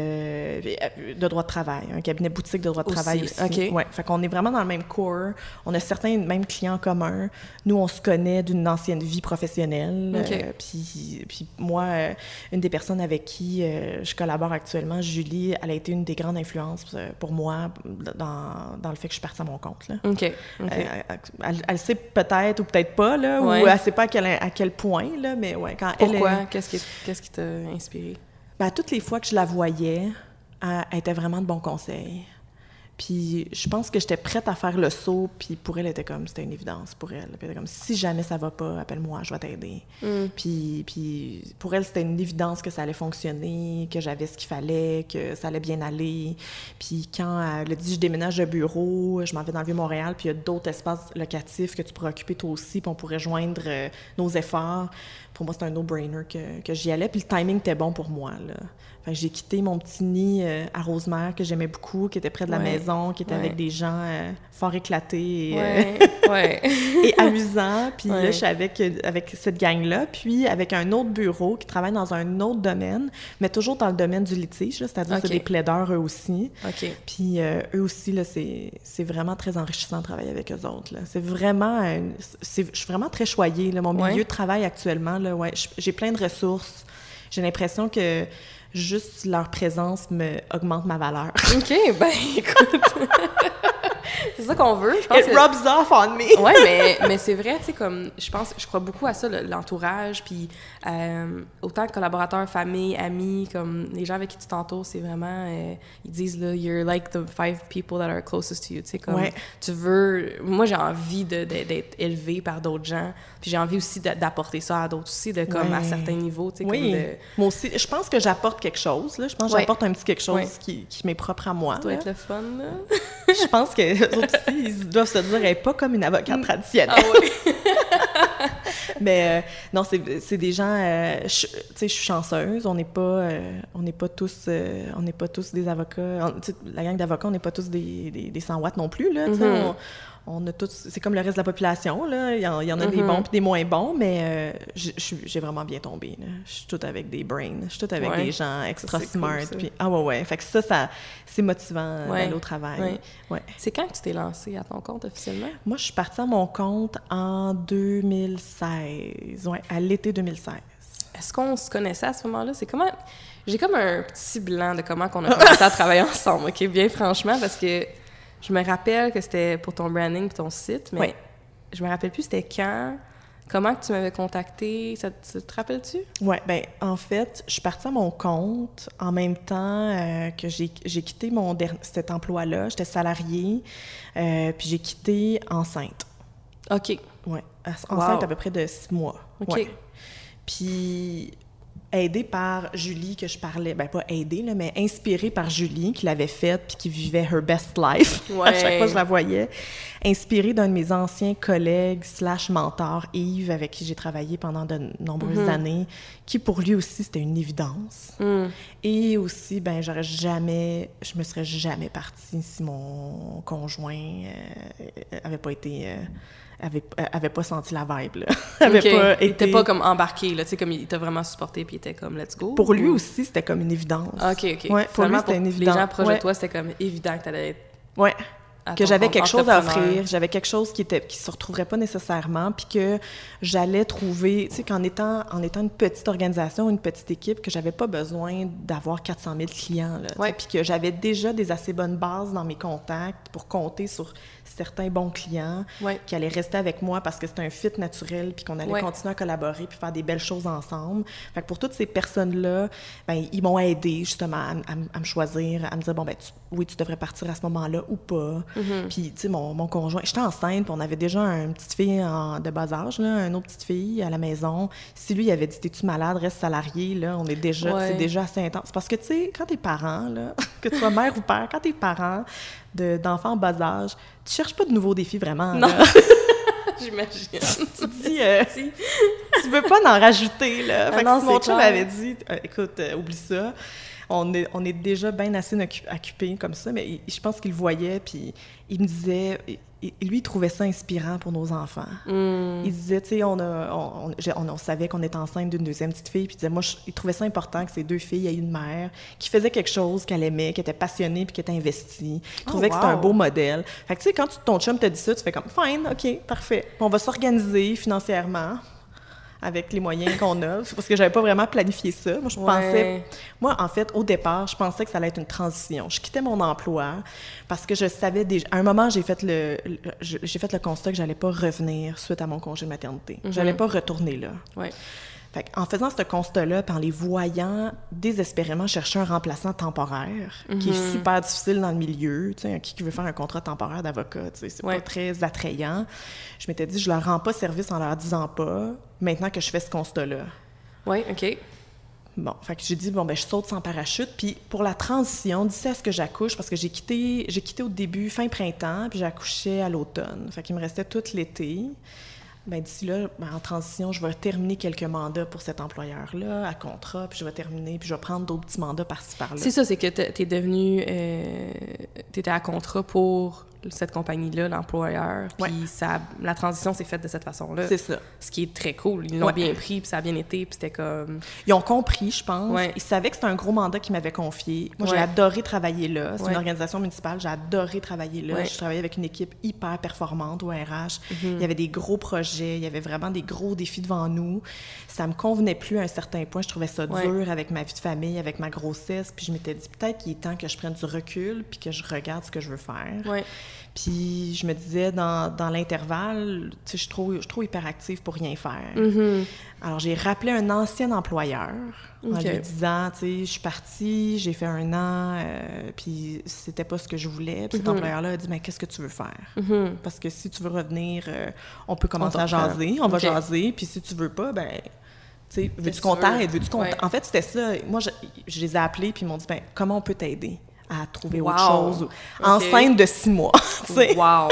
euh, de droit de travail, un cabinet boutique de droit de aussi. Travail aussi. OK. Oui. Fait qu'on est vraiment dans le même corps. On a certains mêmes clients communs. Nous, on se connaît d'une ancienne vie professionnelle. OK. Euh, puis, puis moi, euh, une des personnes avec qui euh, je collabore actuellement, Julie, elle a été une des grandes influences pour moi dans, dans le fait que je suis partie à mon compte, là. OK. okay. Euh, elle, elle sait peut-être ou peut-être pas, là, ouais. ou elle sait pas à quel, à quel point, là, mais ouais, quand Pourquoi? Elle... Pourquoi? Qu'est-ce qui, qu'est-ce qui t'a inspirée? Ben, toutes les fois que je la voyais, elle, elle était vraiment de bons conseils. Puis je pense que j'étais prête à faire le saut, puis pour elle, elle était comme, c'était une évidence pour elle. Puis elle était comme, si jamais ça va pas, appelle-moi, je vais t'aider. Mm. Puis, puis pour elle, c'était une évidence que ça allait fonctionner, que j'avais ce qu'il fallait, que ça allait bien aller. Puis quand elle a dit, je déménage de bureau, je m'en vais dans le Vieux-Montréal, puis il y a d'autres espaces locatifs que tu pourrais occuper toi aussi, puis on pourrait joindre nos efforts. Pour moi, c'était un no-brainer que, que j'y allais. Puis le timing était bon pour moi, là. Fait que j'ai quitté mon petit nid euh, à Rosemère que j'aimais beaucoup, qui était près de la ouais. maison, qui était ouais. avec des gens euh, fort éclatés et, ouais. euh, ouais. et amusants. Puis ouais. là, je suis avec, avec cette gang-là. Puis avec un autre bureau qui travaille dans un autre domaine, mais toujours dans le domaine du litige, là, c'est-à-dire okay. c'est des plaideurs, eux aussi. Okay. Puis euh, eux aussi, là, c'est, c'est vraiment très enrichissant de travailler avec eux autres, là. C'est vraiment... Une, c'est, je suis vraiment très choyée, là. Mon milieu ouais. de travail actuellement, là, ouais, j'ai plein de ressources. J'ai l'impression que juste leur présence me augmente ma valeur. OK, ben écoute, c'est ça qu'on veut. Je pense It que... rubs off on me. Oui, mais, mais c'est vrai, tu sais, comme, je pense, je crois beaucoup à ça, l'entourage, puis euh, autant que collaborateurs, famille, amis, comme les gens avec qui tu t'entoures, c'est vraiment, euh, ils disent, là, you're like the five people that are closest to you, tu sais, comme, ouais. tu veux, moi, j'ai envie de, de, d'être élevée par d'autres gens, puis j'ai envie aussi de, d'apporter ça à d'autres aussi, de comme, ouais. à certains niveaux, tu sais, oui. comme de... Moi aussi, je pense que j'apporte quelque chose, là, je pense que ouais. j'apporte un petit quelque chose ouais. qui, qui m'est propre à moi. Ça doit là. Être le fun, là. Je pense que les autres aussi, ils doivent se dire, elle n'est pas comme une avocate traditionnelle. Ah oui. Mais euh, non, c'est, c'est des gens, euh, tu sais, je suis chanceuse, on n'est pas, euh, on n'est pas tous, euh, on n'est pas tous des avocats, on, la gang d'avocats, on n'est pas tous des, des, des cent watts non plus, là, tu sais, mm-hmm. on, on a tous, c'est comme le reste de la population, là, il y en, il y en a mm-hmm. des bons puis des moins bons, mais euh, j'ai, j'ai vraiment bien tombé, là, je suis toute avec des brains, je suis toute avec ouais. des gens extra ça, smart, cool, puis ah ouais, ouais, fait que ça, ça c'est motivant ouais. d'aller au travail. Ouais. Ouais. C'est quand que tu t'es lancée à ton compte officiellement? Moi, je suis partie à mon compte en deux mille seize, ouais, à l'été deux mille seize. Est-ce qu'on se connaissait à ce moment-là? C'est comment... J'ai comme un petit blanc de comment qu'on a commencé à travailler ensemble, OK? Bien franchement, parce que je me rappelle que c'était pour ton branding et ton site, mais ouais. je me rappelle plus c'était quand... Comment tu m'avais contactée? Ça, ça te rappelles-tu? Oui, bien, en fait, je suis partie à mon compte en même temps euh, que j'ai, j'ai quitté mon dernier, cet emploi-là. J'étais salariée, euh, puis j'ai quitté enceinte. OK. Oui, enceinte wow. à peu près de six mois. OK. Ouais. Puis... aidée par Julie, que je parlais, ben pas aidée, là, mais inspirée par Julie, qui l'avait faite puis qui vivait her best life. Ouais. À chaque fois que je la voyais. Inspirée d'un de mes anciens collègues slash mentor, Yves, avec qui j'ai travaillé pendant de nombreuses mm-hmm. années, qui pour lui aussi, c'était une évidence. Mm. Et aussi, ben j'aurais jamais, je me serais jamais partie si mon conjoint euh, avait pas été... Euh, Avait, avait pas senti la vibe, là. avait okay. pas été... Il était pas comme embarqué, là, tu sais, comme il t'a vraiment supporté, puis il était comme « let's go ». Pour lui aussi, c'était comme une évidence. OK, OK. Ouais, pour lui, c'était une évidence. Les gens proches ouais. de toi, c'était comme évident que t'allais être... Ouais. Que j'avais quelque chose à offrir, j'avais quelque chose qui était qui se retrouverait pas nécessairement, puis que j'allais trouver, tu sais, qu'en étant, en étant une petite organisation, une petite équipe, que j'avais pas besoin d'avoir quatre cent mille clients, là, ouais. puis que j'avais déjà des assez bonnes bases dans mes contacts pour compter sur certains bons clients ouais. qui allaient rester avec moi parce que c'était un fit naturel, puis qu'on allait ouais. continuer à collaborer puis faire des belles choses ensemble. Fait que pour toutes ces personnes-là, ben ils m'ont aidée justement à, à, à me choisir, à me dire, bon, ben tu oui, tu devrais partir à ce moment-là ou pas. Mm-hmm. Puis, tu sais, mon, mon conjoint, j'étais enceinte, puis on avait déjà une petite fille en, de bas âge, là, une autre petite fille à la maison. Si lui, il avait dit « T'es-tu malade? Reste salarié, là, on est déjà, ouais. c'est déjà assez intense. » Parce que, tu sais, quand t'es parent, là, que tu sois mère ou père, quand t'es parent de, d'enfants en bas âge, tu cherches pas de nouveaux défis, vraiment. Non. Là. J'imagine. Tu dis, euh, tu veux pas en rajouter, là. Fait ah non, que si mon chum avait dit, euh, écoute, euh, oublie ça. On est, on est déjà bien assez occupés comme ça, mais il, je pense qu'il le voyait, puis il me disait, il, lui, il trouvait ça inspirant pour nos enfants. Mm. Il disait, tu sais, on, on, on, on savait qu'on était enceinte d'une deuxième petite fille, puis il disait, moi, je, il trouvait ça important que ces deux filles aient une mère qui faisait quelque chose qu'elle aimait, qui était passionnée, puis qui était investie. Il oh, trouvait wow. que c'était un beau modèle. Fait que, tu sais, quand ton chum te dit ça, tu fais comme, fine, OK, parfait. On va s'organiser financièrement. Avec les moyens qu'on a, parce que j'avais pas vraiment planifié ça. Moi, je ouais. pensais... Moi, en fait, au départ, je pensais que ça allait être une transition. Je quittais mon emploi parce que je savais déjà... À un moment, j'ai fait le, le j'ai fait le constat que j'allais pas revenir suite à mon congé de maternité. Mm-hmm. J'allais pas retourner là. Ouais. Fait qu'en faisant ce constat-là, puis en les voyant désespérément chercher un remplaçant temporaire, mm-hmm. qui est super difficile dans le milieu, tu sais, qui, qui veut faire un contrat temporaire d'avocat, tu sais, c'est ouais. pas très attrayant. Je m'étais dit, je leur rends pas service en leur disant pas, maintenant que je fais ce constat-là. Oui, OK. Bon, fait que j'ai dit, bon, ben je saute sans parachute, puis pour la transition, d'ici à ce que j'accouche, parce que j'ai quitté, j'ai quitté au début, fin printemps, puis j'accouchais à l'automne. Fait qu'il me restait tout l'été. Ben, d'ici là, ben, en transition, je vais terminer quelques mandats pour cet employeur-là, à contrat, puis je vais terminer, puis je vais prendre d'autres petits mandats par-ci, par-là. C'est ça, c'est que t'es devenue... Euh, t'étais à contrat pour cette compagnie-là, l'employeur, puis ouais. ça, la transition s'est faite de cette façon-là. C'est ça. Ce qui est très cool. Ils l'ont ouais. bien pris, puis ça a bien été, puis c'était comme... Ils ont compris, je pense. Ouais. Ils savaient que c'était un gros mandat qu'ils m'avaient confié. Moi, ouais. j'ai adoré travailler là. C'est ouais. une organisation municipale. J'ai adoré travailler là. Ouais. Je travaillais avec une équipe hyper performante au R H. Mm-hmm. Il y avait des gros projets. Il y avait vraiment des gros défis devant nous. Ça me convenait plus à un certain point. Je trouvais ça ouais. dur avec ma vie de famille, avec ma grossesse. Puis je m'étais dit, peut-être qu'il est temps que je prenne du recul puis que je regarde ce que je veux faire. Ouais. Puis je me disais, dans, dans l'intervalle, tu sais, je suis trop, je suis trop hyperactive pour rien faire. Mm-hmm. Alors, j'ai rappelé un ancien employeur okay. en lui disant, tu sais, je suis partie, j'ai fait un an, euh, puis c'était pas ce que je voulais. Puis cet mm-hmm. employeur-là a dit, mais qu'est-ce que tu veux faire? Mm-hmm. Parce que si tu veux revenir, euh, on peut commencer on à jaser, on va okay. jaser, puis si tu veux pas, ben... T'sais, veux-tu qu'on t'aide? Veux-tu qu'on t'aide? En fait, c'était ça. Moi, je, je les ai appelés, puis ils m'ont dit, ben, comment on peut t'aider à trouver wow. autre chose, okay. enceinte de six mois. Wow!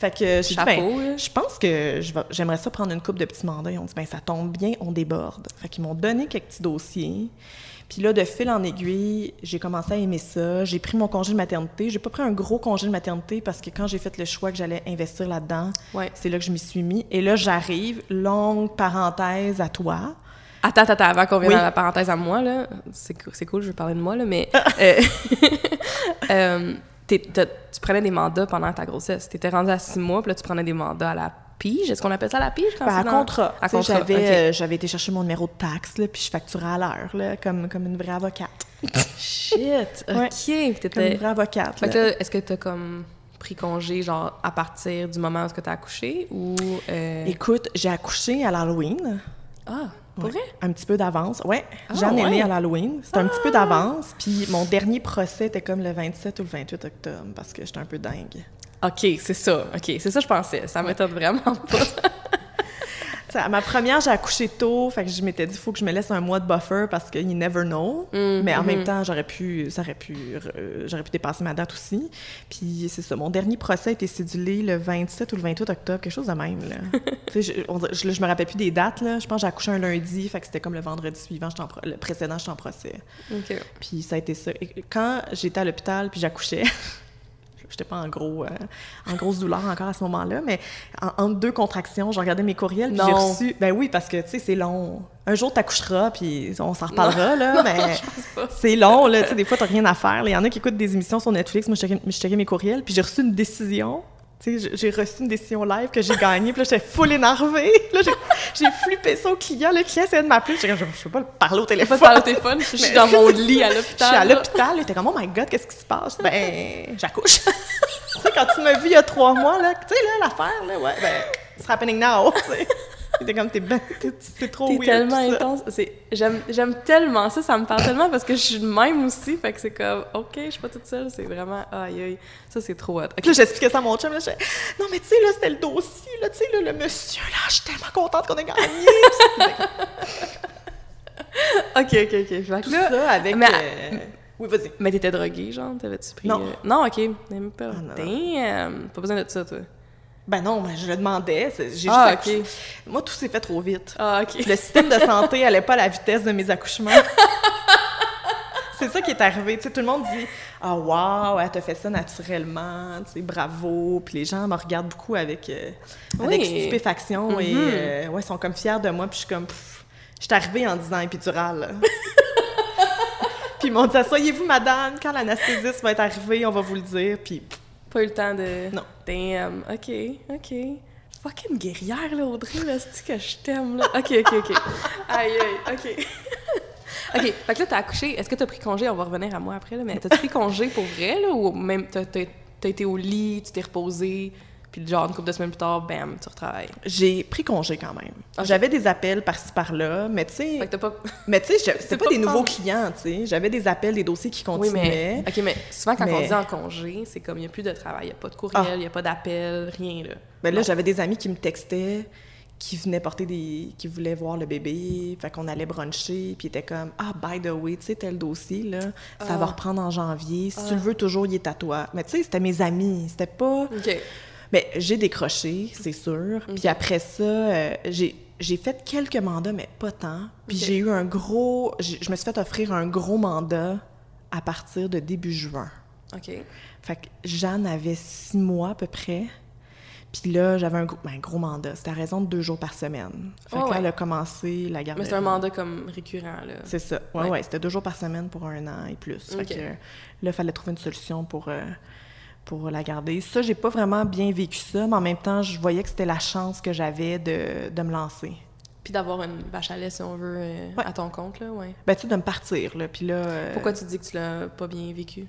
Fait que j'ai dit, ben, je pense que je vais, j'aimerais ça prendre une couple de petits mandats. Ils ont dit, ben, ça tombe bien, on déborde. Fait qu'ils m'ont donné quelques petits dossiers. Puis là, de fil en aiguille, j'ai commencé à aimer ça. J'ai pris mon congé de maternité. J'ai pas pris un gros congé de maternité parce que quand j'ai fait le choix que j'allais investir là-dedans, ouais. c'est là que je m'y suis mis. Et là, j'arrive, longue parenthèse à toi. Attends, attends, avant qu'on vienne oui. dans la parenthèse à moi, là, c'est, c'est cool, je veux parler de moi, là, mais euh, euh, t'es, t'es, tu prenais des mandats pendant ta grossesse. Tu étais rendue à six mois, puis là, tu prenais des mandats à la pige. Est-ce qu'on appelle ça la pige? Quand ben, à dans... contrat. À contrat. J'avais, okay. euh, j'avais été chercher mon numéro de taxe, là, puis je facturais à l'heure, là, comme, comme une vraie avocate. Shit! OK! Ouais, t'étais... Comme une vraie avocate. Fait là. Que là, est-ce que t'as comme... pris congé, genre, à partir du moment où tu as accouché ou... Euh... Écoute, j'ai accouché à l'Halloween. Ah! Ouais. Un petit peu d'avance. Oui, ah, Jeanne ouais. est née à l'Halloween. C'était ah. un petit peu d'avance. Puis mon dernier procès était comme le vingt-sept ou le vingt-huit octobre parce que j'étais un peu dingue. OK, c'est ça. OK, c'est ça je pensais. Ça ouais. m'étonne vraiment pas. À ma première, j'ai accouché tôt, fait que je m'étais dit il faut que je me laisse un mois de buffer parce que you never know. Mm, mais en mm-hmm. même temps, j'aurais pu, ça aurait pu, euh, j'aurais pu dépasser ma date aussi. Puis c'est ça, mon dernier procès a été cédulé le vingt-sept ou le vingt-huit octobre, quelque chose de même là. Tu sais, je, je, je me rappelle plus des dates là. Je pense que j'ai accouché un lundi, fait que c'était comme le vendredi suivant, j'étais en pro- le précédent, j'étais en procès. Okay. Puis ça a été ça. Et quand j'étais à l'hôpital, puis j'accouchais. J'étais pas en gros euh, en grosse douleur encore à ce moment-là, mais en, entre deux contractions, je regardais mes courriels, puis j'ai reçu... Ben oui, parce que, tu sais, c'est long. Un jour, t'accoucheras, puis on s'en reparlera, non, là, mais non, je pense pas. C'est long, là. Tu sais, des fois, t'as rien à faire. Il y en a qui écoutent des émissions sur Netflix, moi, je checkais, je checkais mes courriels, puis j'ai reçu une décision. Tu sais, j'ai reçu une décision live que j'ai gagnée, puis là, j'étais full énervée. Là, j'ai, j'ai flippé ça au client. Le client essayait de m'appeler. J'étais comme, je peux pas le parler au téléphone. Je peux pas parler au téléphone. Je suis dans mon lit à l'hôpital. Je suis à l'hôpital. Il était comme, oh my God, qu'est-ce qui se passe? Ben, j'accouche. Tu sais, quand tu m'as vu il y a trois mois, là, tu sais, là, l'affaire, là, ouais, ben, it's happening now, tu sais. T'es comme, t'es, t'es, t'es trop weird. T'es tellement intense. C'est, j'aime, j'aime tellement ça, ça me parle tellement parce que je suis de même aussi. Fait que c'est comme, OK, je suis pas toute seule. C'est vraiment, aïe, aïe. Ça, c'est trop hot. Okay. Puis là, j'expliquais ça à mon chum. Là, je... Non, mais tu sais, là, c'était le dossier. Là, tu sais, là, le monsieur, là, je suis tellement contente qu'on ait gagné. OK, OK, OK. Fait que là, ça avec... Mais, euh... Oui, vas-y. Mais t'étais droguée, genre? T'avais-tu pris... Non. Euh... Non, OK. Même pas. Ah, damn! Pas besoin de ça, toi. Ben non, ben je le demandais. J'ai ah, juste accouché. Okay. Moi, tout s'est fait trop vite. Ah, OK. Le système de santé allait pas à la vitesse de mes accouchements. C'est ça qui est arrivé. Tu sais, tout le monde dit « Ah, oh, wow, elle te fait ça naturellement. Tu sais, bravo. » Puis les gens me regardent beaucoup avec, euh, oui. avec stupéfaction. Mm-hmm. Et euh, ouais, ils sont comme fiers de moi. Puis je suis comme... Pff, je suis arrivée en disant épidural. Puis ils m'ont dit « Asseyez-vous, madame. Quand l'anesthésiste va être arrivée, on va vous le dire. » Puis... Pas eu le temps de... Non. Damn. OK, OK. Fucking guerrière, là, Audrey, là, c'est-tu que je t'aime, là? OK, OK, OK. Aïe, aïe, OK. OK, fait que là, t'as accouché. Est-ce que t'as pris congé? On va revenir à moi après, là, mais t'as-tu pris congé pour vrai, là, ou même t'as, t'as, t'as été au lit, tu t'es reposée, puis genre une couple de semaines plus tard, bam, tu retravailles? J'ai pris congé quand même. Okay. J'avais des appels par-ci, par-là, mais tu sais... Fait que t'as pas... Mais tu sais, c'était pas, pas des nouveaux clients, tu sais. J'avais des appels, des dossiers qui continuaient. Oui, mais... OK, mais souvent, quand mais... on dit en congé, c'est comme, il n'y a plus de travail, il n'y a pas de courriel, il ah. n'y a pas d'appel, rien, là. Ben là, j'avais des amis qui me textaient, qui venaient porter des... qui voulaient voir le bébé, fait qu'on allait bruncher, puis ils étaient comme, « Ah, by the way, tu sais, tel dossier, là, ah. ça va reprendre en janvier. Si ah. tu le veux, toujours, il est à toi. » Mais tu sais, c'était mes amis, c'était pas... Okay. Bien, j'ai décroché, c'est sûr. Okay. Puis après ça, euh, j'ai, j'ai fait quelques mandats, mais pas tant. Puis okay. j'ai eu un gros... J'ai, je me suis fait offrir un gros mandat à partir de début juin. OK. Fait que Jeanne avait six mois à peu près. Puis là, j'avais un gros, ben, un gros mandat. C'était à raison de deux jours par semaine. Fait oh, que là, ouais. elle a commencé la garderie. Mais c'est un mandat comme récurrent, là. C'est ça. Oui, oui. Ouais, c'était deux jours par semaine pour un an et plus. Okay. Fait que là, il fallait trouver une solution pour... Euh, pour la garder. Ça, j'ai pas vraiment bien vécu ça, mais en même temps, je voyais que c'était la chance que j'avais de, de me lancer. Puis d'avoir une vache à lait, si on veut, euh, ouais. à ton compte, là, ouais. Ben, tu sais, de me partir, là, puis là... Euh... Pourquoi tu dis que tu l'as pas bien vécu?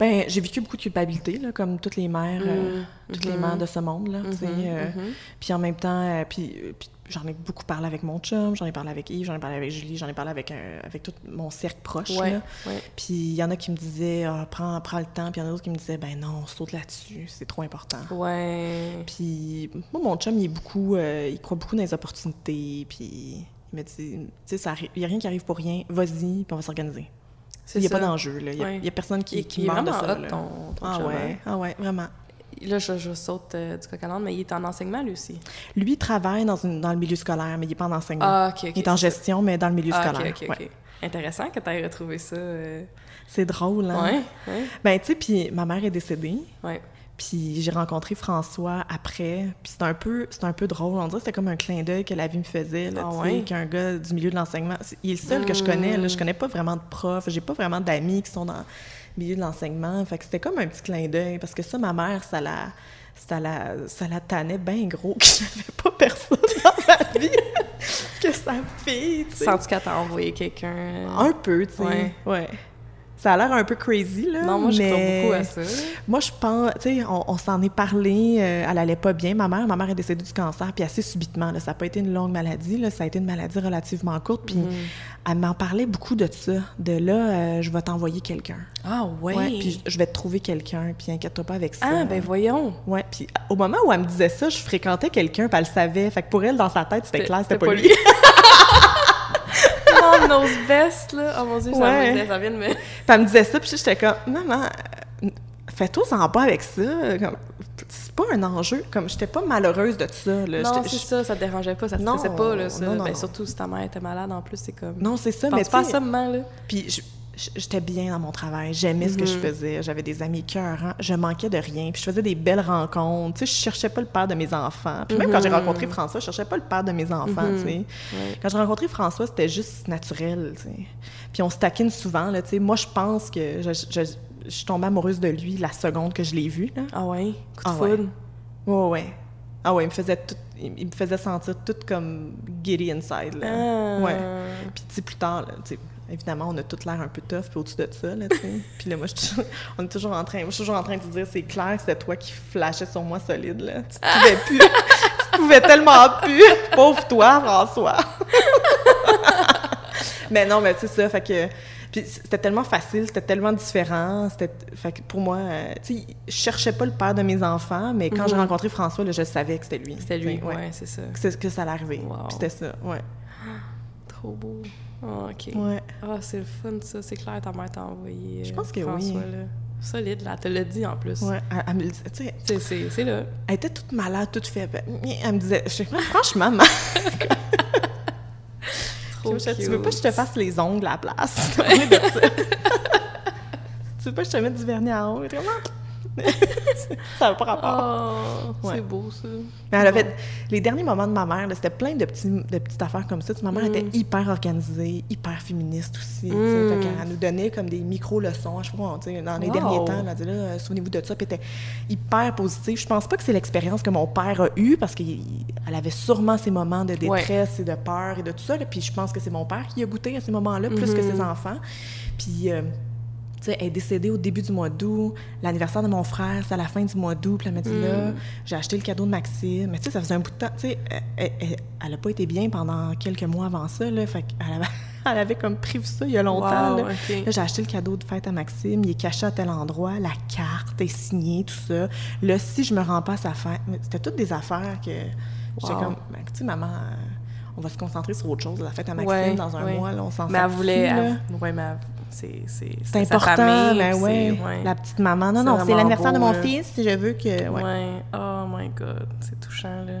Ben, j'ai vécu beaucoup de culpabilité, là, comme toutes les mères, mmh. euh, toutes mmh. les mères de ce monde, là, mmh. tu sais. Euh, mmh. Puis en même temps, euh, puis, euh, puis j'en ai beaucoup parlé avec mon chum, j'en ai parlé avec Yves, j'en ai parlé avec Julie, j'en ai parlé avec, euh, avec tout mon cercle proche, ouais, là. Ouais. Puis il y en a qui me disaient oh, « prends, prends le temps », puis il y en a d'autres qui me disaient « ben non, on saute là-dessus, c'est trop important ». Ouais. Puis moi, mon chum, il est beaucoup, euh, il croit beaucoup dans les opportunités, puis il me dit « tu sais, il n'y a rien qui arrive pour rien, vas-y, puis on va s'organiser ». Il n'y a ça. Pas d'enjeu, là. Il n'y a, ouais. a personne qui, qui meurt de ça, là. Ton, ton ah chum, ouais, hein. ah ouais, vraiment. Là, je, je saute euh, du coq à l'âne, mais il est en enseignement, lui aussi. Lui, il travaille dans, une, dans le milieu scolaire, mais il n'est pas en enseignement. Ah, OK, OK. Il est en gestion, mais dans le milieu ah, scolaire. OK, OK, ouais. OK. Intéressant que tu aies retrouvé ça. Euh... C'est drôle, hein? Oui, oui. Bien, tu sais, puis ma mère est décédée. Oui. Puis j'ai rencontré François après, puis c'était un peu, c'était un peu drôle. On dirait que c'était comme un clin d'œil que la vie me faisait, là, ah, tu sais, ouais? qu'un gars du milieu de l'enseignement... Il est le seul mmh. que je connais, là. Je connais pas vraiment de profs, j'ai pas vraiment d'amis qui sont dans... milieu de l'enseignement. Fait que c'était comme un petit clin d'œil, parce que ça, ma mère, ça la, ça la, ça la tannait bien gros que j'avais pas personne dans ma vie que sa fille, tu sais. Sens-tu qu'elle t'a envoyé quelqu'un? Un peu, tu sais. Ouais. ouais. Ça a l'air un peu crazy, là. Non, moi, je crois beaucoup à ça. Moi, je pense... Tu sais, on, on s'en est parlé, euh, elle allait pas bien, ma mère. Ma mère est décédée du cancer, puis assez subitement, là. Ça n'a pas été une longue maladie, là. Ça a été une maladie relativement courte, puis mm. elle m'en parlait beaucoup de ça. De là, euh, je vais t'envoyer quelqu'un. Ah, ouais? Ouais, puis je vais te trouver quelqu'un, puis inquiète-toi pas avec ça. Ah, ben voyons! Ouais, puis au moment où elle me disait ça, je fréquentais quelqu'un, puis elle le savait. Fait que pour elle, dans sa tête, c'était clair, c'était, c'était pas lui. « Nos best, là! » Oh mon Dieu, ça, ouais. me disait, ça vient de me... Puis elle me disait ça, puis j'étais comme « Maman, fais-toi-en pas avec ça! » C'est pas un enjeu. Comme, j'étais pas malheureuse de ça, là. Non, c'est je... ça, ça te dérangeait pas, ça te stressait pas, là, ça. Non, non, ben, non. Surtout si ta mère était malade, en plus, c'est comme... Non, c'est ça, mais tu... Pense pas à ça, maman, là. Puis je... J'étais bien dans mon travail, j'aimais mm-hmm. ce que je faisais, j'avais des amis cœurants, je manquais de rien, puis je faisais des belles rencontres, tu sais, je cherchais pas le père de mes enfants. Puis même mm-hmm. quand j'ai rencontré François, je cherchais pas le père de mes enfants, mm-hmm. tu sais. Oui. Quand j'ai rencontré François, c'était juste naturel, tu sais. Puis on se taquine souvent, là, tu sais. Moi, je pense que je, je, je, je suis tombée amoureuse de lui la seconde que je l'ai vu, là. Ah ouais? Coup de ah foudre? Ouais. Oh, ouais. Ah ouais, il me faisait tout... Il me faisait sentir toute comme giddy inside, là. Ah. Ouais. Puis tu sais, plus tard, là, tu sais... Évidemment, on a toutes l'air un peu tough, puis au-dessus de ça, là, tu sais. Puis là, moi, je suis, on est toujours en train, moi, je suis toujours en train de te dire, c'est clair, c'est toi qui flashais sur moi solide, là. Tu ne pouvais plus, tu pouvais tellement plus. Pauvre toi, François! Mais non, mais c'est ça, fait que... Puis c'était tellement facile, c'était tellement différent, c'était... Fait que pour moi, euh, tu sais, je cherchais pas le père de mes enfants, mais quand mm-hmm. j'ai rencontré François, là, je savais que c'était lui. C'était lui, ouais, ouais, c'est ça. Que, que ça allait arriver, wow. C'était ça, ouais. Trop beau. Oh, OK. Ouais. Ah, oh, c'est le fun, ça. C'est clair, ta mère t'a envoyé Je pense que François, oui. Là. Solide, là. Elle te l'a dit, en plus. Ouais, elle, elle me le disait, tu sais. C'est, c'est, c'est là. Elle était toute malade, toute faible. Elle me disait, je sais pas, franchement, maman... Trop cute. Tu veux pas que je te fasse les ongles à la place? Ouais. Tu veux pas que je te mette du vernis à ongles? Ça n'a pas rapport. Oh, ouais. C'est beau, ça. Mais elle avait, bon. Les derniers moments de ma mère, là, c'était plein de, petits, de petites affaires comme ça. Tu sais, ma mère mm. était hyper organisée, hyper féministe aussi. Mm. Tu sais, elle nous donnait comme des micro-leçons. Je sais pas, tu sais, dans les wow. derniers temps, elle a dit là, souvenez-vous de ça. Puis elle était hyper positive. Je pense pas que c'est l'expérience que mon père a eue parce qu'elle avait sûrement ces moments de détresse ouais. et de peur et de tout ça. Là. Puis je pense que c'est mon père qui a goûté à ces moments-là plus mm-hmm. que ses enfants. Puis. Euh, Elle est décédée au début du mois d'août. L'anniversaire de mon frère, c'est à la fin du mois d'août. Puis elle m'a dit, mm. là, j'ai acheté le cadeau de Maxime. Mais tu sais, ça faisait un bout de temps. Tu sais, elle n'a pas été bien pendant quelques mois avant ça. Là, fait qu'elle avait, elle avait comme prévu ça il y a longtemps. Wow, là. Okay. Là, j'ai acheté le cadeau de fête à Maxime. Il est caché à tel endroit. La carte est signée, tout ça. Là, si je me rends pas à sa fête... C'était toutes des affaires que... Wow. J'étais comme, ben, tu sais, maman... On va se concentrer sur autre chose. La fête à Maxime, ouais, dans un ouais. mois, là, on s'en sort. Mais elle voulait... Oui, mais elle... C'est, c'est, c'est important, famille, ben ouais. C'est, ouais. La petite maman. Non, c'est non, c'est l'anniversaire beau, de mon là. Fils, si je veux que... Ouais. Ouais. Oh my God, c'est touchant, là.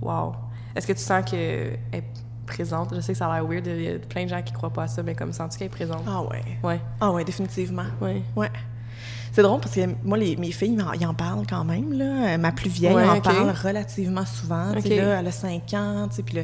Wow. Est-ce que tu sens qu'elle est présente? Je sais que ça a l'air weird, il y a plein de gens qui croient pas à ça, mais comme sens-tu qu'elle est présente? Ah ouais. Ouais. Ah ouais, définitivement. Ouais. Ouais. C'est drôle parce que moi, les, mes filles, ils en parlent quand même, là. Ma plus vieille ouais, en okay. parle relativement souvent. Okay. Là, elle a cinq ans, tu sais, puis là...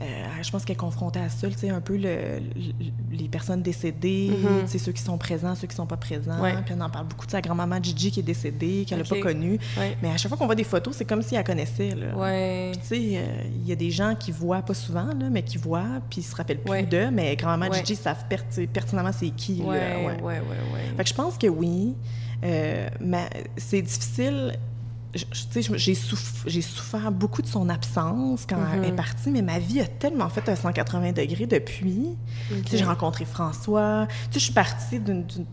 Euh, je pense qu'elle est confrontée à ça, tu sais, un peu le, le, les personnes décédées, mm-hmm. tu sais, ceux qui sont présents, ceux qui sont pas présents. Ouais. Puis on en parle beaucoup de sa grand-maman Gigi qui est décédée, qu'elle n'a okay. pas connue. Ouais. Mais à chaque fois qu'on voit des photos, c'est comme si elle connaissait. Là. Ouais. Puis tu sais, il euh, y a des gens qui voient, pas souvent, là, mais qui voient, puis ils se rappellent plus ouais. d'eux, mais grand-maman ouais. Gigi, ils savent per- pertinemment c'est qui. Oui, oui, oui. Fait que je pense que oui, euh, mais c'est difficile... Je, je, je, j'ai, souff- j'ai souffert beaucoup de son absence quand mm-hmm. elle est partie, mais ma vie a tellement fait un cent quatre-vingts degrés depuis. Okay. Tu sais, j'ai rencontré François. Tu sais, je suis partie d'une, d'une,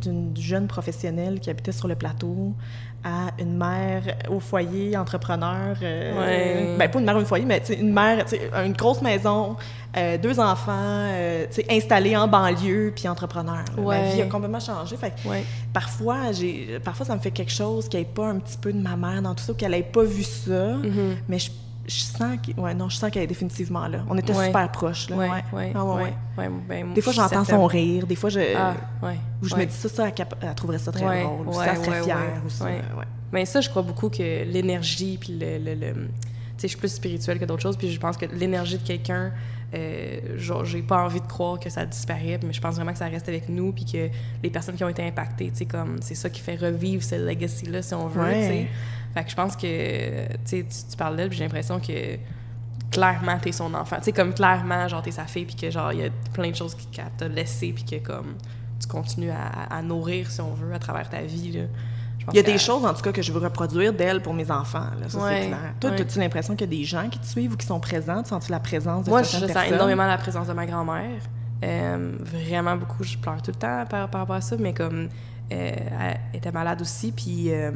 d'une jeune professionnelle qui habitait sur le plateau à une mère au foyer, entrepreneur. Euh, ouais. Ben, pas une mère au foyer, mais tu sais, une mère, tu sais, une grosse maison, euh, deux enfants, euh, tu sais, installée en banlieue, puis entrepreneur. Ouais. Ma vie a complètement changé. Fait que ouais. parfois, j'ai, parfois, ça me fait quelque chose qu'il n'y ait pas un petit peu de ma mère dans tout ça, qu'elle n'ait pas vu ça, mm-hmm. mais je, je sens que, ouais, non, je sens qu'elle est définitivement là. On était ouais. super proches, là. Ouais, ouais, ouais. Ah, ouais, ouais. ouais. ouais ben, des fois, j'entends son rire, des fois, je... Ah, ouais. Ou je ouais. me dis ça, ça, elle, elle trouverait ça très ouais. drôle, ou ouais, ça serait ouais, fière, ouais. ou ça, ouais. Ouais. Mais ça, je crois beaucoup que l'énergie, puis le... le, le tu sais, je suis plus spirituelle que d'autres choses, puis je pense que l'énergie de quelqu'un, euh, genre, j'ai pas envie de croire que ça disparaît, mais je pense vraiment que ça reste avec nous, puis que les personnes qui ont été impactées, tu sais, comme, c'est ça qui fait revivre ce legacy-là, si on veut, ouais. tu sais. Fait que je pense que, tu sais, tu parles d'elle, puis j'ai l'impression que... clairement t'es son enfant, tu sais, comme clairement genre t'es sa fille, puis que genre il y a plein de choses qu'elle t'a laissé, puis que comme tu continues à, à nourrir, si on veut, à travers ta vie, là. Il y a des choses, en tout cas, que je veux reproduire d'elle pour mes enfants, là. Ça, ouais, c'est clair. Toi, ouais. as-tu l'impression qu'il y a des gens qui te suivent ou qui sont présents? Tu sens-tu la présence de moi, certaines personnes? Moi, je sens énormément la présence de ma grand-mère. Euh, vraiment beaucoup. Je pleure tout le temps par, par rapport à ça, mais comme... Euh, elle était malade aussi, puis euh,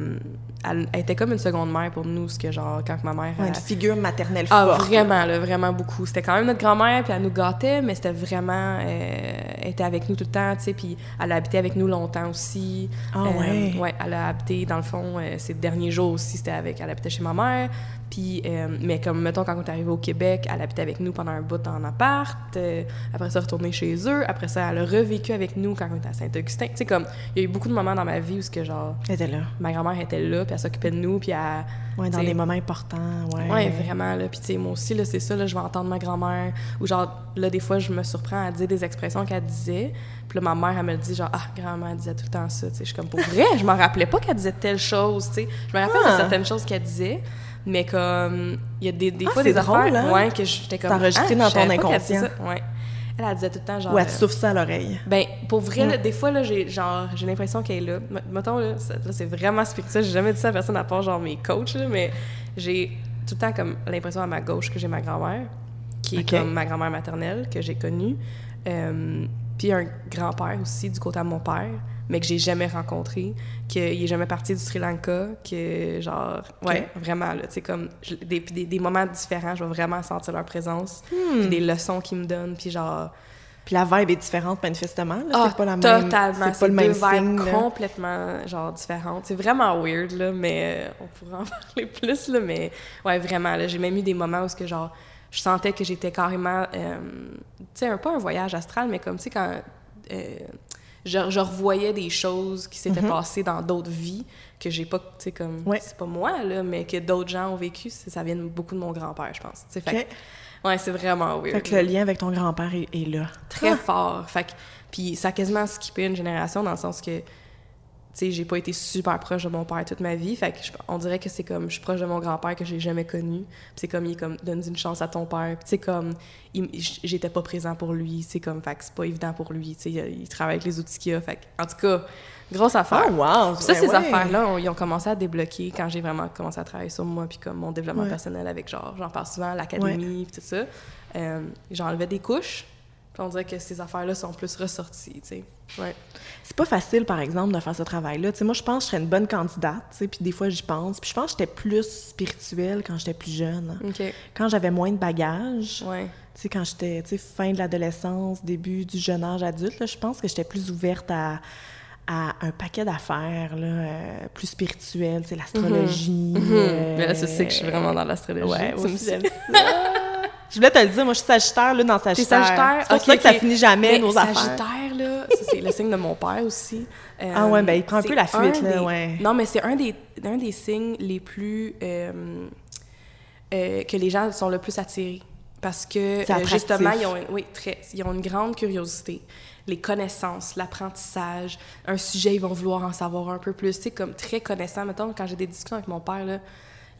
elle, elle était comme une seconde mère pour nous, ce que genre, quand ma mère... Ouais, elle, une figure maternelle ah, forte. Ah, vraiment, là, vraiment beaucoup. C'était quand même notre grand-mère, puis elle nous gâtait, mais c'était vraiment... Euh, elle était avec nous tout le temps, tu sais, puis elle a habité avec nous longtemps aussi. Ah euh, ouais? Oui, elle a habité, dans le fond, euh, ces derniers jours aussi, c'était avec... Elle habitait chez ma mère, puis... Euh, mais comme, mettons, quand on est arrivé au Québec, elle habitait avec nous pendant un bout en appart, euh, après ça, retournée chez eux, après ça, elle a revécu avec nous quand on était à Saint-Augustin. Tu sais, comme, il y a eu beaucoup de moments dans ma vie où ce que genre elle était là. Ma grand-mère était là, puis elle s'occupait de nous, puis elle, ouais, dans des moments importants, ouais. Ouais, vraiment là, puis tu sais, moi aussi là, c'est ça là, je vais entendre ma grand-mère, ou genre là des fois je me surprends à dire des expressions qu'elle disait, puis là ma mère elle me le dit genre ah grand-mère disait tout le temps ça, tu sais, je suis comme pour vrai, je m'en rappelais pas qu'elle disait telle chose, tu sais, je me rappelle ah. de certaines choses qu'elle disait, mais comme il y a des des ah, fois des drôle, affaires hein? ouais que j'étais comme enregistré ah, dans ton inconscient, ouais. Elle, elle disait tout le temps, genre... Ouais, elle souffle ça à l'oreille. Ben pour vrai, mm. là, des fois, là, j'ai, genre, j'ai l'impression qu'elle est là. Mettons, là, ça, là c'est vraiment spirituel. J'ai jamais dit ça à personne à part, genre, mes coachs, là, mais j'ai... tout le temps comme l'impression à ma gauche que j'ai ma grand-mère, qui est okay. comme ma grand-mère maternelle, que j'ai connue. Euh, puis un grand-père aussi, du côté de mon père, mais que j'ai jamais rencontré, qu'il est jamais parti du Sri Lanka, que genre, ouais, okay. vraiment, là, tu sais, comme, je, des, des, des moments différents, je vais vraiment sentir leur présence, hmm. puis des leçons qu'ils me donnent, puis genre... Puis la vibe est différente, manifestement, là, ah, c'est pas la même... totalement, c'est, c'est pas c'est le même vibe complètement, genre, différente. C'est vraiment weird, là, mais on pourrait en parler plus, là, mais ouais, vraiment, là, j'ai même eu des moments où, que, genre, je sentais que j'étais carrément, euh, tu sais, un peu un voyage astral, mais comme, tu sais, quand... Euh, Je, je revoyais des choses qui s'étaient mm-hmm. passées dans d'autres vies que j'ai pas, tu sais, comme, ouais. c'est pas moi, là, mais que d'autres gens ont vécu. Ça vient beaucoup de mon grand-père, je pense. Fait okay. que, ouais, c'est vraiment weird. Fait que le lien avec ton grand-père est, est là. Très ah. fort. Fait que, puis ça a quasiment skippé une génération dans le sens que, tu sais, j'ai pas été super proche de mon père toute ma vie. Fait que je, on dirait que c'est comme, je suis proche de mon grand-père que j'ai jamais connu. Puis c'est comme, il est comme, donne une chance à ton père. Puis tu sais, comme... Il, j'étais pas présent pour lui, c'est comme, fait que c'est pas évident pour lui, tu sais, il, il travaille avec les outils qu'il a, fait que, en tout cas, grosse affaire. Oh wow! Ça, ouais, ces ouais. affaires-là, on, ils ont commencé à débloquer quand j'ai vraiment commencé à travailler sur moi, puis comme mon développement ouais. personnel avec, genre, j'en parle souvent, l'académie, ouais. puis tout ça. Euh, j'enlevais des couches, puis on dirait que ces affaires-là sont plus ressorties, tu sais. Ouais. C'est pas facile, par exemple, de faire ce travail-là. Tu sais, moi, je pense que je serais une bonne candidate, tu sais, puis des fois, j'y pense. Puis je pense que j'étais plus spirituelle quand j'étais plus jeune. Okay. Quand j'avais moins de bagages... Ouais. Tu sais, quand j'étais, tu sais, fin de l'adolescence, début du jeune âge adulte, là, je pense que j'étais plus ouverte à, à un paquet d'affaires, là, euh, plus spirituelles, tu sais, l'astrologie. Mm-hmm. Euh... Mais là, tu sais que je suis vraiment dans l'astrologie. Ouais, tu me sais ça. Je voulais te le dire, moi, je suis sagittaire, là, dans Sagittaire. T'es sagittaire? C'est pour okay, ça que okay. ça finit jamais, mais nos affaires. Sagittaire, là, ça, c'est le signe de mon père aussi. Euh, ah ouais, ben il prend un peu la fuite, là, des... ouais. Non, mais c'est un des, un des signes les plus... Euh, euh, que les gens sont le plus attirés. Parce que, euh, justement, ils ont, oui, très, ils ont une grande curiosité. Les connaissances, l'apprentissage, un sujet, ils vont vouloir en savoir un peu plus. Tu sais, comme très connaissant. Mettons, quand j'ai des discussions avec mon père, là,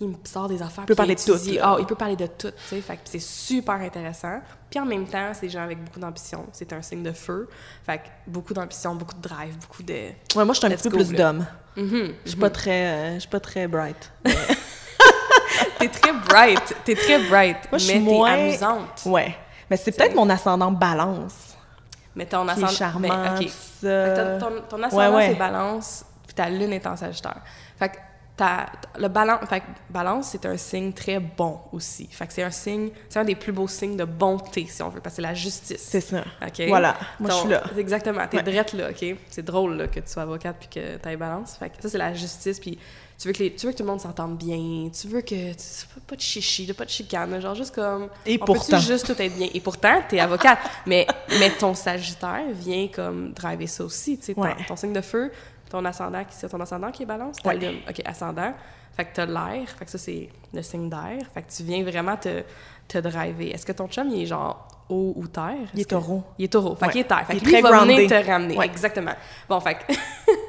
il me sort des affaires. Il peut parler de tout. Ah, il peut parler de tout, tu sais. Fait que c'est super intéressant. Puis en même temps, c'est des gens avec beaucoup d'ambition. C'est un signe de feu. Fait que beaucoup d'ambition, beaucoup de drive, beaucoup de... Ouais, moi, je suis un petit peu plus d'homme. Mm-hmm, je suis mm-hmm. pas très, euh, je suis pas très bright. T'es très bright, t'es très bright, moi, mais t'es moins... amusante. Ouais, mais c'est, c'est peut-être mon ascendant Balance. Mais ton ascendant charmant, ben, okay. ça... ton, ton, ton ascendant ouais, ouais. c'est Balance, puis ta lune est en Sagittaire. Fait que ta le Balance, fait que Balance c'est un signe très bon aussi. Fait que c'est un signe, c'est un des plus beaux signes de bonté si on veut, parce que c'est la justice. C'est ça. Ok. Voilà. Moi je suis là. Exactement. T'es ouais. drette là, ok. C'est drôle là, que tu sois avocate puis que t'aies Balance. Fait que ça c'est la justice puis. Tu veux, que les, tu veux que tout le monde s'entende bien, tu veux que... Tu, pas de chichi, pas de chicane, genre juste comme... Et on pourtant... peut-tu juste tout être bien? Et pourtant, t'es avocate. mais, mais ton Sagittaire vient comme driver ça aussi, tu sais, ouais. ton signe de feu, ton ascendant, c'est ton ascendant qui est Balance? Ouais. Lune. OK, ascendant. Fait que t'as l'air, fait que ça, c'est le signe d'air. Fait que tu viens vraiment te, te driver. Est-ce que ton chum, il est genre... eau ou terre. Il est taureau. Que... Il est taureau. Fait ouais. qu'il est terre. Fait il est que lui, très il va groundé. Venir te ramener. Ouais. Exactement. Bon, fait que...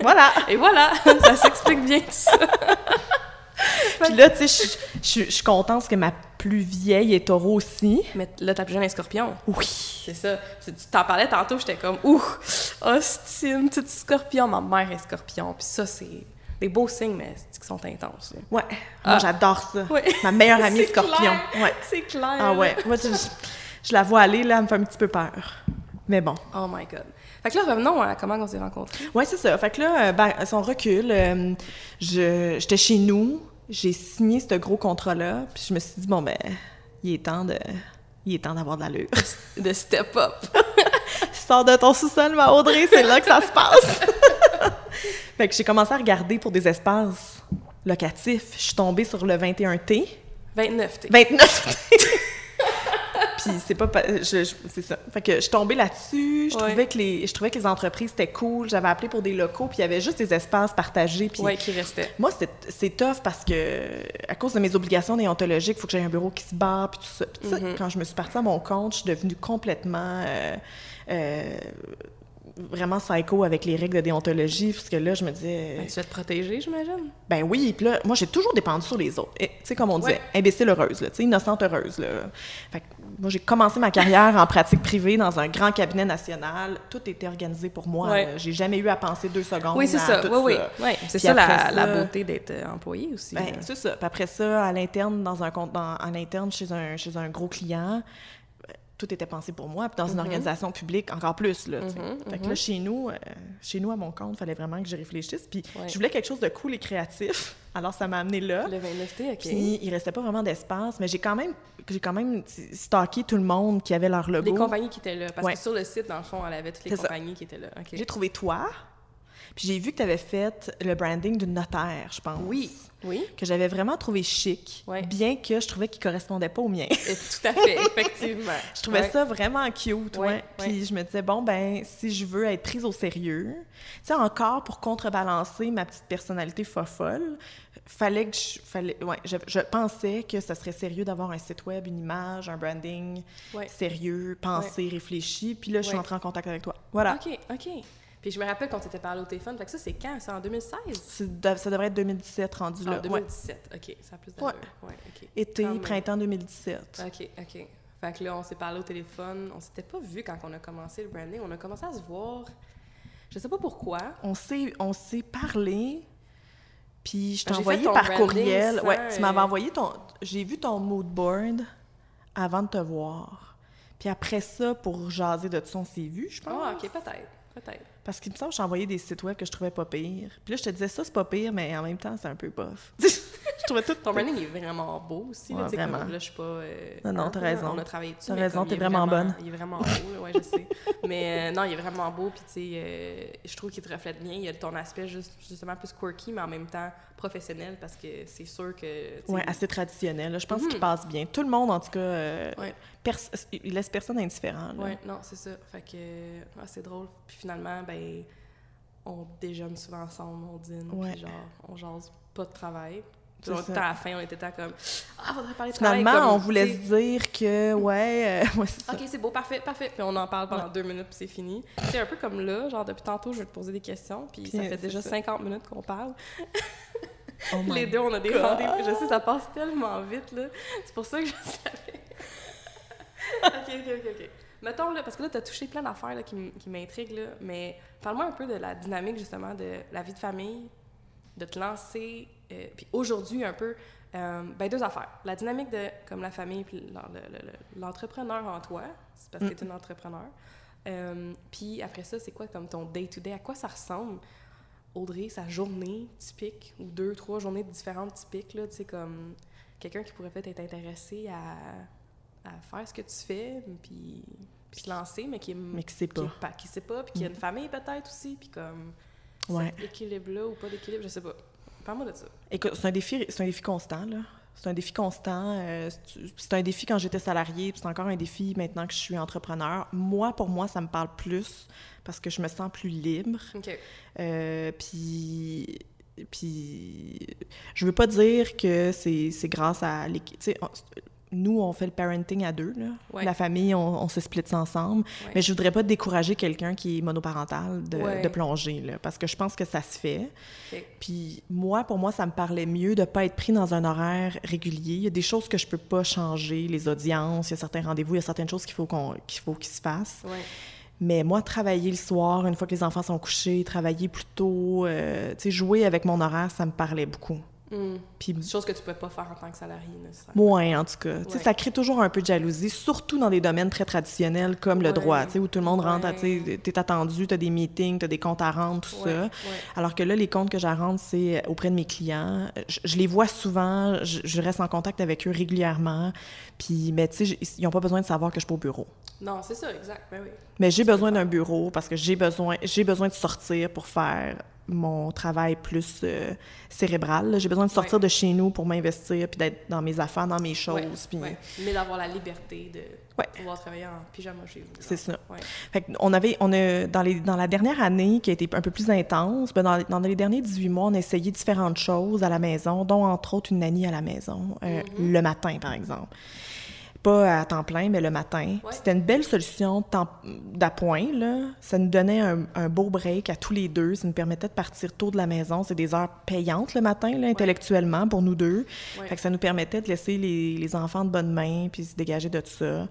Voilà! Et voilà! Ça s'explique bien, tout ça. Puis là, tu sais, je suis contente parce que ma plus vieille est taureau aussi. Mais là, ta plus jeune est scorpion. Oui! C'est ça. Tu t'en parlais tantôt, j'étais comme « Ouh! Austin, petite scorpion! Ma mère est scorpion! » Puis ça, c'est... Des beaux signes, mais c'est qui sont intenses. Là. Ouais. Ah. Moi, j'adore ça. Ouais. Ma meilleure amie est scorpion. Clair. Ouais. C'est clair. Ah ouais. Moi, tu... Je la vois aller, là, elle me fait un petit peu peur. Mais bon. Oh my God. Fait que là, revenons à comment on s'est rencontrés. Oui, c'est ça. Fait que là, ben, son recul, euh, je, j'étais chez nous, j'ai signé ce gros contrat-là, puis je me suis dit, bon, ben, il est temps de... Il est temps d'avoir de l'allure. De step up. Sors de ton sous-sol, ma Audrey, c'est là que ça se passe. Fait que j'ai commencé à regarder pour des espaces locatifs. Je suis tombée sur le vingt et un T. vingt-neuf T. vingt-neuf T. Puis c'est pas je, je, c'est ça. Fait que je suis tombée là-dessus, je ouais. trouvais que les je trouvais que les entreprises c'était cool, j'avais appelé pour des locaux, puis il y avait juste des espaces partagés puis ouais, qui restaient. Moi c'est c'est tough parce que à cause de mes obligations déontologiques, il faut que j'aie un bureau qui se barre puis tout ça. Puis mm-hmm. quand je me suis partie à mon compte, je suis devenue complètement euh, euh, vraiment psycho avec les règles de déontologie, parce que là, je me disais... Ben, tu vas te protéger, j'imagine? Ben oui, puis là, moi, j'ai toujours dépendu sur les autres. Tu sais, comme on disait, ouais. imbécile heureuse, là, tu sais, innocente heureuse, là. Fait que moi, j'ai commencé ma carrière en pratique privée dans un grand cabinet national. Tout était organisé pour moi. Ouais. J'ai jamais eu à penser deux secondes oui, c'est à ça. Tout oui, ça. Oui, oui. C'est ça la, ça la beauté d'être employée aussi. Ben, c'est ça. Puis après ça, à l'interne, dans un compte, à l'interne, chez un, chez un gros client... Tout était pensé pour moi, puis dans mm-hmm. une organisation publique, encore plus, là, tu sais. Mm-hmm, fait que mm-hmm. là, chez nous, euh, chez nous, à mon compte, il fallait vraiment que je réfléchisse, puis ouais. je voulais quelque chose de cool et créatif, alors ça m'a amené là. Le vingt-neuf T, OK. Puis il restait pas vraiment d'espace, mais j'ai quand même, j'ai quand même stocké tout le monde qui avait leur logo. Les compagnies qui étaient là, parce ouais. que sur le site, dans le fond, elle avait toutes les C'est compagnies ça. Qui étaient là. Okay. J'ai trouvé toi, puis j'ai vu que tu avais fait le branding d'une notaire, je pense. Oui. Oui. Que j'avais vraiment trouvé chic, ouais. bien que je trouvais qu'il correspondait pas au mien. Tout à fait, effectivement. Je trouvais ouais. ça vraiment cute, ouais. ouais. Puis je me disais, bon, ben si je veux être prise au sérieux, tu sais, encore pour contrebalancer ma petite personnalité fofolle, fallait que je, fallait, ouais, je, je pensais que ça serait sérieux d'avoir un site web, une image, un branding ouais. sérieux, pensé, ouais. réfléchi. Puis là, je ouais. suis entrée en contact avec toi. Voilà. OK, OK. Puis je me rappelle qu'on s'était parlé au téléphone. Fait que ça, c'est quand? C'est en deux mille seize? De, ça devrait être deux mille dix-sept rendu ah, là. En deux mille dix-sept, ouais. OK. Ça a plus d'allure. Ouais. Ouais, okay. Été, Comme... printemps deux mille dix-sept. OK, OK. Fait que là, on s'est parlé au téléphone. On s'était pas vu quand on a commencé le branding. On a commencé à se voir. Je sais pas pourquoi. On s'est, on s'est parlé. Puis je t'ai ah, envoyé par courriel. Ouais, et... tu m'avais envoyé ton... J'ai vu ton mood board avant de te voir. Puis après ça, pour jaser de tout, on s'est vu, je pense. Ah, OK, peut-être. Peut-être. Parce qu'il me semble que j'ai envoyé des sites web que je trouvais pas pire. Puis là, je te disais, ça, c'est pas pire, mais en même temps, c'est un peu bof. Je trouvais tout... Ton branding est vraiment beau aussi. Ouais, là, vraiment. Comme, là, je suis pas... Euh, non, non, t'as raison. On a travaillé dessus. T'as raison, t'es vraiment, vraiment bonne. Il est vraiment beau, ouais, je sais. Mais euh, non, il est vraiment beau, puis tu sais, euh, je trouve qu'il te reflète bien. Il y a ton aspect juste, justement plus quirky, mais en même temps professionnel, parce que c'est sûr que... Oui, assez traditionnel. Là. Je pense mm-hmm. qu'il passe bien. Tout le monde, en tout cas, euh, ouais. pers- il laisse personne indifférent. Oui, non, c'est ça. Fait que... Euh, c'est drôle. Puis finalement, ben, on déjeune souvent ensemble, on dîne, ouais. puis genre, on jase pas de travail. Tout le temps à la fin, on était tant comme « Ah, faudrait parler de travail! » Finalement, on voulait se dire que « Ouais, euh, ouais c'est ça. » OK, c'est beau, parfait, parfait. Puis on en parle pendant ouais. deux minutes, puis c'est fini. C'est un peu comme là, genre depuis tantôt, je vais te poser des questions, puis, puis ça fait déjà ça. cinquante minutes qu'on parle. Oh my Les deux, on a des God. rendez-vous. Je sais, ça passe tellement vite, là. C'est pour ça que je savais. OK, OK, OK, OK. Mettons, là, parce que là, tu as touché plein d'affaires là, qui, qui m'intriguent, là, mais parle-moi un peu de la dynamique, justement, de la vie de famille, de te lancer, euh, puis aujourd'hui, un peu, euh, ben deux affaires. La dynamique de, comme la famille, puis le, le, le, l'entrepreneur en toi, c'est parce que tu es une entrepreneur. Euh, puis après ça, c'est quoi comme ton day-to-day? À quoi ça ressemble, Audrey, sa journée typique, ou deux, trois journées différentes typiques, là, tu sais, comme quelqu'un qui pourrait peut-être être intéressé à... à faire ce que tu fais, puis, puis se lancer, mais qui ne sait pas, qui sait pas, puis qui a une famille peut-être aussi, puis comme ouais. cet équilibre-là ou pas d'équilibre, je sais pas. Parle-moi de ça. Écoute, c'est un défi, c'est un défi constant, là. C'est un défi constant. Euh, c'est un défi quand j'étais salariée, puis c'est encore un défi maintenant que je suis entrepreneur. Moi, pour moi, ça me parle plus parce que je me sens plus libre. OK. Euh, puis... Puis... Je veux pas dire que c'est, c'est grâce à l'équipe... Tu sais, nous, on fait le parenting à deux, là. Ouais. La famille, on, on se split ensemble. Ouais. Mais je voudrais pas décourager quelqu'un qui est monoparental de, ouais. de plonger, là, parce que je pense que ça se fait. Okay. Puis moi, pour moi, ça me parlait mieux de pas être pris dans un horaire régulier. Il y a des choses que je peux pas changer, les audiences, il y a certains rendez-vous, il y a certaines choses qu'il faut qu'on, qu'il faut qu'ils se fassent. Ouais. Mais moi, travailler le soir, une fois que les enfants sont couchés, travailler plus tôt, euh, tu sais, jouer avec mon horaire, ça me parlait beaucoup. Mm. Puis, c'est une chose que tu ne pouvais pas faire en tant que salarié. Moins, en tout cas. Ouais. Ça crée toujours un peu de jalousie, surtout dans des domaines très traditionnels comme ouais. le droit, où tout le monde ouais. rentre, tu es attendu, tu as des meetings, tu as des comptes à rendre, tout ouais. ça. Ouais. Alors que là, les comptes que je rends, c'est auprès de mes clients. Je, je les vois souvent, je, je reste en contact avec eux régulièrement. Puis, mais tu sais, ils n'ont pas besoin de savoir que je suis au bureau. Non, c'est ça, exact. Ben oui. Mais j'ai c'est besoin d'un bureau parce que j'ai besoin, j'ai besoin de sortir pour faire mon travail plus euh, cérébral. Là. J'ai besoin de sortir ouais. de chez nous pour m'investir, puis d'être dans mes affaires, dans mes choses. Ouais, puis... ouais. Mais d'avoir la liberté de ouais. pouvoir travailler en pyjama chez vous. C'est ça. Ouais. Fait qu'on avait, on a, dans, les, dans la dernière année, qui a été un peu plus intense, ben dans, dans les derniers dix-huit mois, on a essayé différentes choses à la maison, dont entre autres une nanny à la maison, euh, mm-hmm. le matin, par exemple. pas à temps plein, mais le matin. Ouais. C'était une belle solution d'appoint, là. Ça nous donnait un, un beau break à tous les deux. Ça nous permettait de partir tôt de la maison. C'est des heures payantes le matin, là, intellectuellement, ouais. pour nous deux. Ouais. Fait que ça nous permettait de laisser les, les enfants de bonne main puis se dégager de tout ça.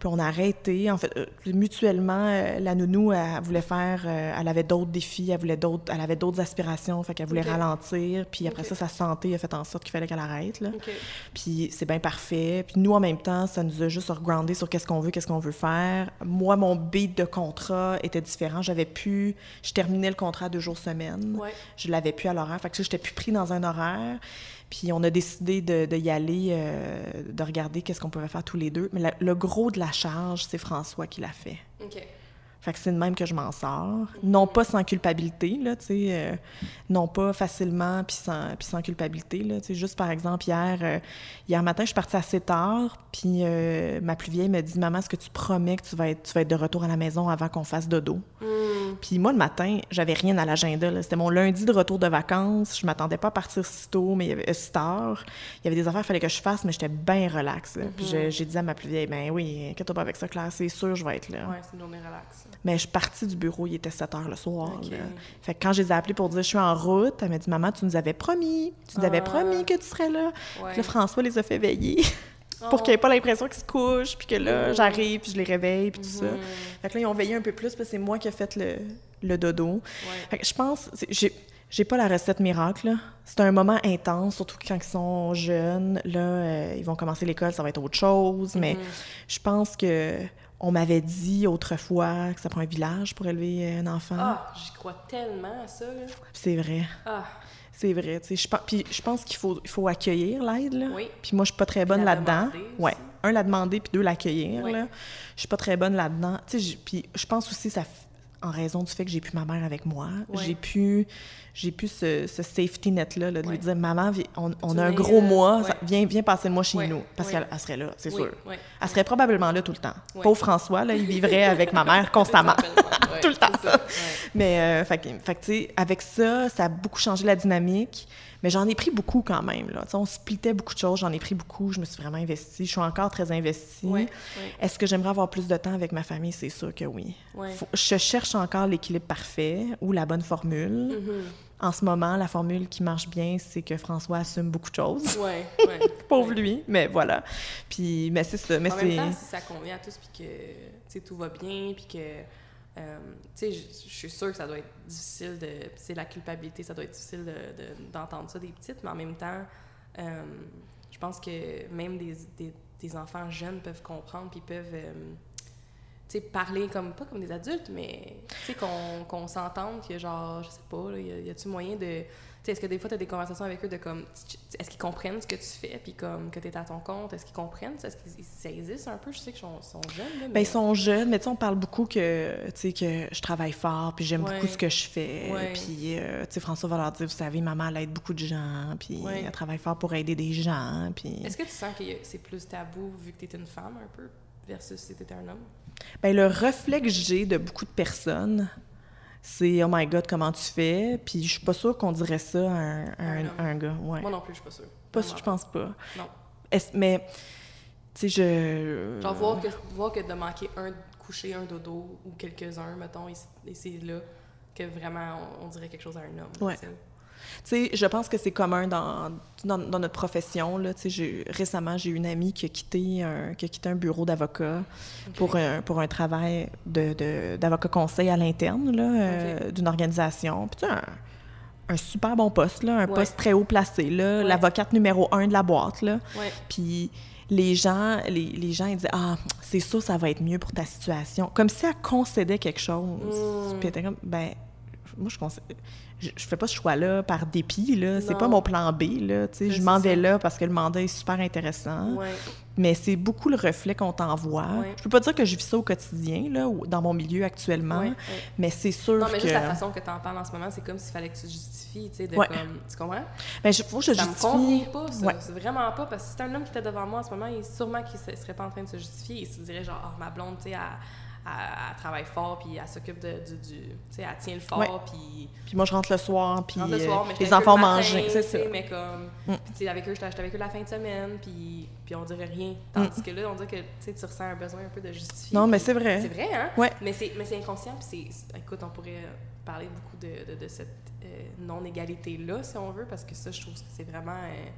Puis on a arrêté. En fait, mutuellement, la nounou, elle voulait faire... Elle avait d'autres défis, elle voulait d'autres... Elle avait d'autres aspirations, fait qu'elle voulait okay. ralentir. Puis après okay. ça, sa santé a fait en sorte qu'il fallait qu'elle arrête, là. Okay. Puis c'est bien parfait. Puis nous, en même temps, ça nous a juste regroundé sur qu'est-ce qu'on veut, qu'est-ce qu'on veut faire. Moi, mon beat de contrat était différent. J'avais pu... Je terminais le contrat deux jours semaine. Ouais. Je l'avais plus à l'horaire. Fait que ça, j'étais plus pris dans un horaire. Puis on a décidé de, de y aller, euh, de regarder qu'est-ce qu'on pouvait faire tous les deux. Mais la, le gros de la charge, c'est François qui l'a fait. OK. Fait que c'est de même que je m'en sors. Non pas sans culpabilité, là, tu sais. Euh, non pas facilement, puis sans, puis sans culpabilité, là, tu sais. Juste, par exemple, hier, euh, hier matin, je suis partie assez tard, puis euh, ma plus vieille me dit « Maman, est-ce que tu promets que tu vas être, tu vas être de retour à la maison avant qu'on fasse dodo? Mm. » Puis moi, le matin, j'avais rien à l'agenda, là. C'était mon lundi de retour de vacances. Je m'attendais pas à partir si tôt, mais euh, si tard. Il y avait des affaires qu'il fallait que je fasse, mais j'étais bien relaxe. Mm-hmm. Puis j'ai, j'ai dit à ma plus vieille « Ben oui, inquiète-toi pas avec ça, Claire, c'est sûr je vais être là. » Ouais, c'est une journée relaxe. Mais je suis partie du bureau, il était sept heures le soir. Okay. Là. Fait que quand je les ai appelés pour dire « Je suis en route », elle m'a dit « Maman, tu nous avais promis, tu nous ah. avais promis que tu serais là. Ouais. » Puis là, François les a fait veiller. Pour oh. qu'il n'y ait pas l'impression qu'ils se couchent, puis que là, j'arrive, puis je les réveille, puis tout mm-hmm. ça. Fait que là, ils ont veillé un peu plus, parce que c'est moi qui ai fait le, le dodo. Ouais. Fait que je pense... J'ai, j'ai pas la recette miracle, là. C'est un moment intense, surtout quand ils sont jeunes. Là, euh, ils vont commencer l'école, ça va être autre chose, mm-hmm. mais je pense que... On m'avait dit autrefois que ça prend un village pour élever un enfant. Ah, j'y crois tellement à ça, là. C'est vrai. Ah. C'est vrai, tu sais. Puis je pense qu'il faut, il faut accueillir l'aide, là. Oui. Puis moi, je suis pas très bonne là-dedans. Ouais. Un, la demander, puis deux, l'accueillir, oui. là. Je suis pas très bonne là-dedans. Tu sais, puis je pense aussi ça... en raison du fait que j'ai plus ma mère avec moi. Ouais. J'ai plus, j'ai plus ce, ce safety net-là, là, de ouais. lui dire « Maman, on, on a un gros euh, mois, ouais. ça, viens, viens passer le mois chez ouais. nous. » Parce ouais. qu'elle elle serait là, c'est oui. sûr. Oui. Elle serait probablement là tout le temps. Ouais. Pauvre François, là, il vivrait avec ma mère constamment. Ouais. Tout le temps. Ouais. Mais, euh, fait, fait tu sais, avec ça, ça a beaucoup changé la dynamique. Mais j'en ai pris beaucoup quand même, là. T'sais, on splitait beaucoup de choses, j'en ai pris beaucoup, je me suis vraiment investie. Je suis encore très investie. Oui, oui. Est-ce que j'aimerais avoir plus de temps avec ma famille? C'est sûr que oui. oui. Faut, je cherche encore l'équilibre parfait ou la bonne formule. Mm-hmm. En ce moment, la formule qui marche bien, c'est que François assume beaucoup de choses. Oui, oui. Pauvre oui. lui, mais voilà. Puis, mais c'est ça. Mais en c'est... même temps, si ça convient à tous, puis que tout va bien, puis que... Euh, tu sais, je suis sûre que ça doit être difficile de... c'est la culpabilité, ça doit être difficile de, de, d'entendre ça des petites, mais en même temps, euh, je pense que même des, des, des enfants jeunes peuvent comprendre, puis peuvent, euh, tu sais, parler comme... pas comme des adultes, mais tu sais, qu'on, qu'on s'entende, que genre, je sais pas, là, y a-tu moyen de... Tu sais, est-ce que des fois, tu as des conversations avec eux de comme... Est-ce qu'ils comprennent ce que tu fais, puis comme que tu es à ton compte? Est-ce qu'ils comprennent ça? Est-ce que ça existe un peu? Je sais qu'ils sont, sont jeunes, là, mais... Bien, ils sont jeunes, mais tu sais, on parle beaucoup que, tu sais, que je travaille fort, puis j'aime ouais. beaucoup ce que je fais. Ouais. Puis, euh, tu sais, François va leur dire, vous savez, maman, elle aide beaucoup de gens, puis ouais. elle travaille fort pour aider des gens, puis... Est-ce que tu sens que c'est plus tabou, vu que tu es une femme, un peu, versus si tu étais un homme? Bien, le reflet que j'ai de beaucoup de personnes... c'est « Oh my God, comment tu fais? » Puis je suis pas sûre qu'on dirait ça à un, à un, à un gars. Ouais. Moi non plus, je suis pas sûre. Pas non, sûre, je pense pas. Non. Est-ce, mais, tu sais, je... Genre, voir que, voir que de manquer un coucher, un dodo, ou quelques-uns, mettons, et, et c'est là que vraiment on, on dirait quelque chose à un homme. Ouais. Tu sais, je pense que c'est commun dans, dans, dans notre profession, là. Tu sais, récemment, j'ai une amie qui a quitté un, qui a quitté un bureau d'avocat. Okay. Pour un, pour un travail de, de, d'avocat conseil à l'interne, là, okay. euh, d'une organisation. Puis tu sais, un, un super bon poste, là, un ouais. poste très haut placé, là, ouais. l'avocate numéro un de la boîte, là. Ouais. Puis les gens, les, les gens, ils disaient « Ah, c'est sûr, ça va être mieux pour ta situation. » Comme si elle concédait quelque chose. Mm. Puis elle était comme « Ben, moi, je conseille... » Je, je fais pas ce choix-là par dépit, là. C'est non. pas mon plan B, là. Tu sais, je m'en vais ça. Là parce que le mandat est super intéressant. Ouais. Mais c'est beaucoup le reflet qu'on t'envoie. Ouais. Je peux pas dire que je vis ça au quotidien, là, ou dans mon milieu actuellement, ouais, ouais. mais c'est sûr que... Non, mais juste que... la façon que t'en parles en ce moment, c'est comme s'il fallait que tu justifies, tu sais, de ouais. comme... Tu comprends? Bien, je, faut que je ça justifie. Ça me convient pas, ça. Ouais. C'est vraiment pas, parce que si c'était un homme qui était devant moi en ce moment, il, sûrement qu'il serait pas en train de se justifier. Il se dirait genre, « Ah, oh, ma blonde, tu sais, elle... elle, elle travaille fort, puis elle s'occupe de, du, du tu sais, elle tient le fort, ouais. puis... Puis moi, je rentre le soir, puis le soir, mais les enfants le matin, mangent, c'est ça. Mais comme, mm. tu sais, avec eux, j'étais avec eux la fin de semaine, puis, puis on dirait rien. Tandis mm. que là, on dirait que, tu sais, tu ressens un besoin un peu de justifier. Non, mais c'est vrai. C'est vrai, hein? Ouais. Mais c'est, mais c'est inconscient, puis c'est, c'est... Écoute, on pourrait parler beaucoup de, de, de cette euh, non-égalité-là, si on veut, parce que ça, je trouve que c'est vraiment... Euh,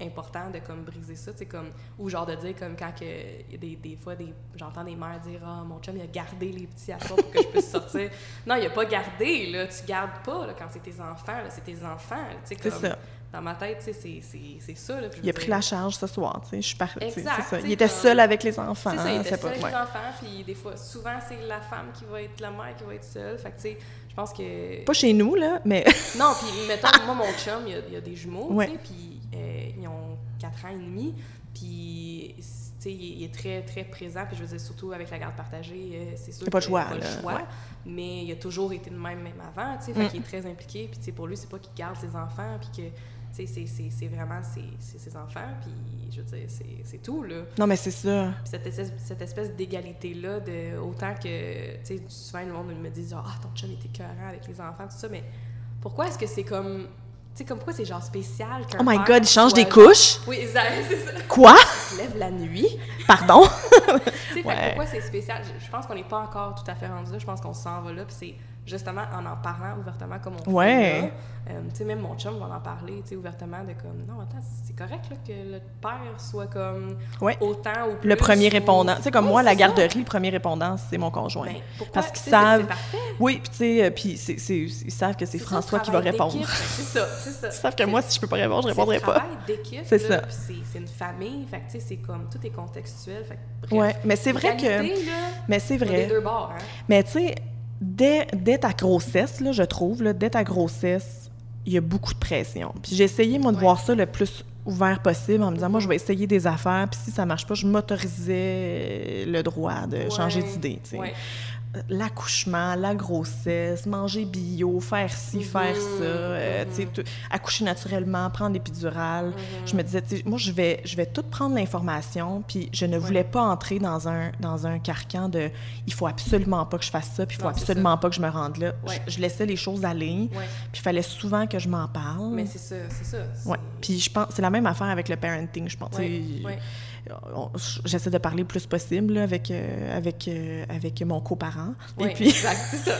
important de comme briser ça, tu sais, comme, ou genre de dire comme quand que des, des fois des, j'entends des mères dire ah oh, mon chum il a gardé les petits à soi pour que je puisse sortir. Non, il a pas gardé, là, tu gardes pas là, quand c'est tes enfants, là, c'est tes enfants, tu sais, comme c'est ça. Dans ma tête, tu sais, c'est, c'est, c'est ça là, puis il a dire... pris la charge ce soir, tu sais, je suis partie, c'est ça, il était comme... seul avec les enfants, c'est ça, il était seul pas... avec ouais. les enfants, puis des fois souvent c'est la femme qui va être la mère qui va être seule, fait que tu sais, je pense que pas chez nous là, mais non, puis mettons moi mon chum il y a, il y a des jumeaux, ouais. tu sais, puis Euh, ils ont quatre ans et demi, puis il est très, très présent, puis je veux dire, surtout avec la garde partagée, euh, c'est sûr c'est pas que choix, il a pas le choix, ouais. mais il a toujours été de même, même avant, tu sais, mm. fait qu'il est très impliqué, puis pour lui, c'est pas qu'il garde ses enfants, puis que c'est, c'est, c'est vraiment ses, c'est ses enfants, puis je veux dire, c'est, c'est tout, là. Non, mais c'est ça. Puis cette espèce, cette espèce d'égalité-là, de, autant que, tu sais, souvent, le monde me dit « Ah, oh, ton chum est écœurant avec les enfants, tout ça », mais pourquoi est-ce que c'est comme... C'est comme quoi c'est genre spécial qu'un oh my god, il change soit... des couches? Oui, c'est ça. Quoi? Il se lève la nuit. Pardon? Tu sais, ouais. pourquoi c'est spécial? Je pense qu'on n'est pas encore tout à fait rendu là. Je pense qu'on s'en va là. Puis c'est justement en en parlant ouvertement comme on ouais. fait là. Euh, tu sais, même mon chum va en parler, tu sais, ouvertement de comme, non, attends, c'est correct là, que le père soit comme ouais. autant ou plus. Le premier ou... répondant. Tu sais, comme oui, moi, la garderie, ça. Le premier répondant, c'est mon conjoint. Ben, pourquoi? Parce qu'ils savent... C'est oui, puis tu sais, puis c'est, c'est, ils savent que c'est, c'est François qui va répondre. C'est ça, c'est ça. Ils savent que c'est, moi, si je peux pas répondre, je répondrai pas. C'est d'équipe, c'est là, ça. C'est, c'est une famille, fait que tu sais, c'est comme, tout est contextuel, fait que... Bref, ouais, mais c'est vrai réalité, que... Là, mais c'est vrai. Les deux bords, hein. Mais tu sais, dès, dès ta grossesse, là, je trouve, là, dès ta grossesse, il y a beaucoup de pression. Puis j'ai essayé, moi, de ouais. voir ça le plus ouvert possible en me disant, moi, je vais essayer des affaires, puis si ça marche pas, je m'autorisais le droit de ouais. changer d'idée, tu sais. Ouais. L'accouchement, la grossesse, manger bio, faire ci, mmh, faire ça, euh, mmh. tu sais, t- accoucher naturellement, prendre l'épidurale. Mmh. Je me disais, tu sais, moi, je vais, je vais tout prendre l'information, puis je ne ouais. voulais pas entrer dans un, dans un carcan de « il faut absolument pas que je fasse ça, puis il faut non, absolument pas que je me rende là ouais. ». Je, je laissais les choses aller, ouais. puis il fallait souvent que je m'en parle. Mais c'est ça, c'est ça. C'est... Ouais. Puis je pense, c'est la même affaire avec le parenting, je pense. Ouais. Ouais. On, j'essaie de parler le plus possible là, avec, euh, avec, euh, avec mon coparent. Oui, et puis, exact, c'est ça.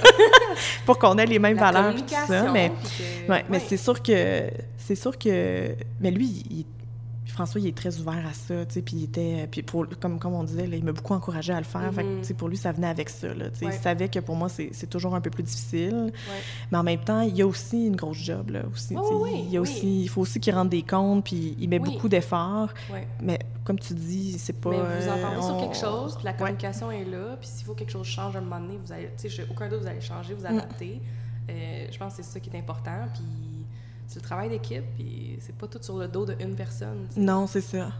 pour qu'on ait les mêmes la valeurs. Tout ça, mais que, ouais, oui. mais c'est sûr que... c'est sûr que mais lui, il, François, il est très ouvert à ça. Puis il était, puis pour, comme, comme on disait, là, il m'a beaucoup encouragé à le faire. Mm-hmm. Fait que, pour lui, ça venait avec ça. Là, ouais. Il savait que pour moi, c'est, c'est toujours un peu plus difficile. Ouais. Mais en même temps, il y a aussi une grosse job. Là, aussi, oh, oui, il, y a oui. aussi, il faut aussi qu'il rende des comptes, puis il met oui. beaucoup d'efforts. Ouais. Mais... comme tu dis, c'est pas... Mais vous entendez euh, on... sur quelque chose, puis la communication ouais. est là, puis s'il faut que quelque chose change à un moment donné, vous allez, tu sais, aucun doute, vous allez changer, vous adapter. Mm. Euh, je pense que c'est ça qui est important, puis c'est le travail d'équipe, puis c'est pas tout sur le dos d'une personne. T'sais. Non, c'est ça.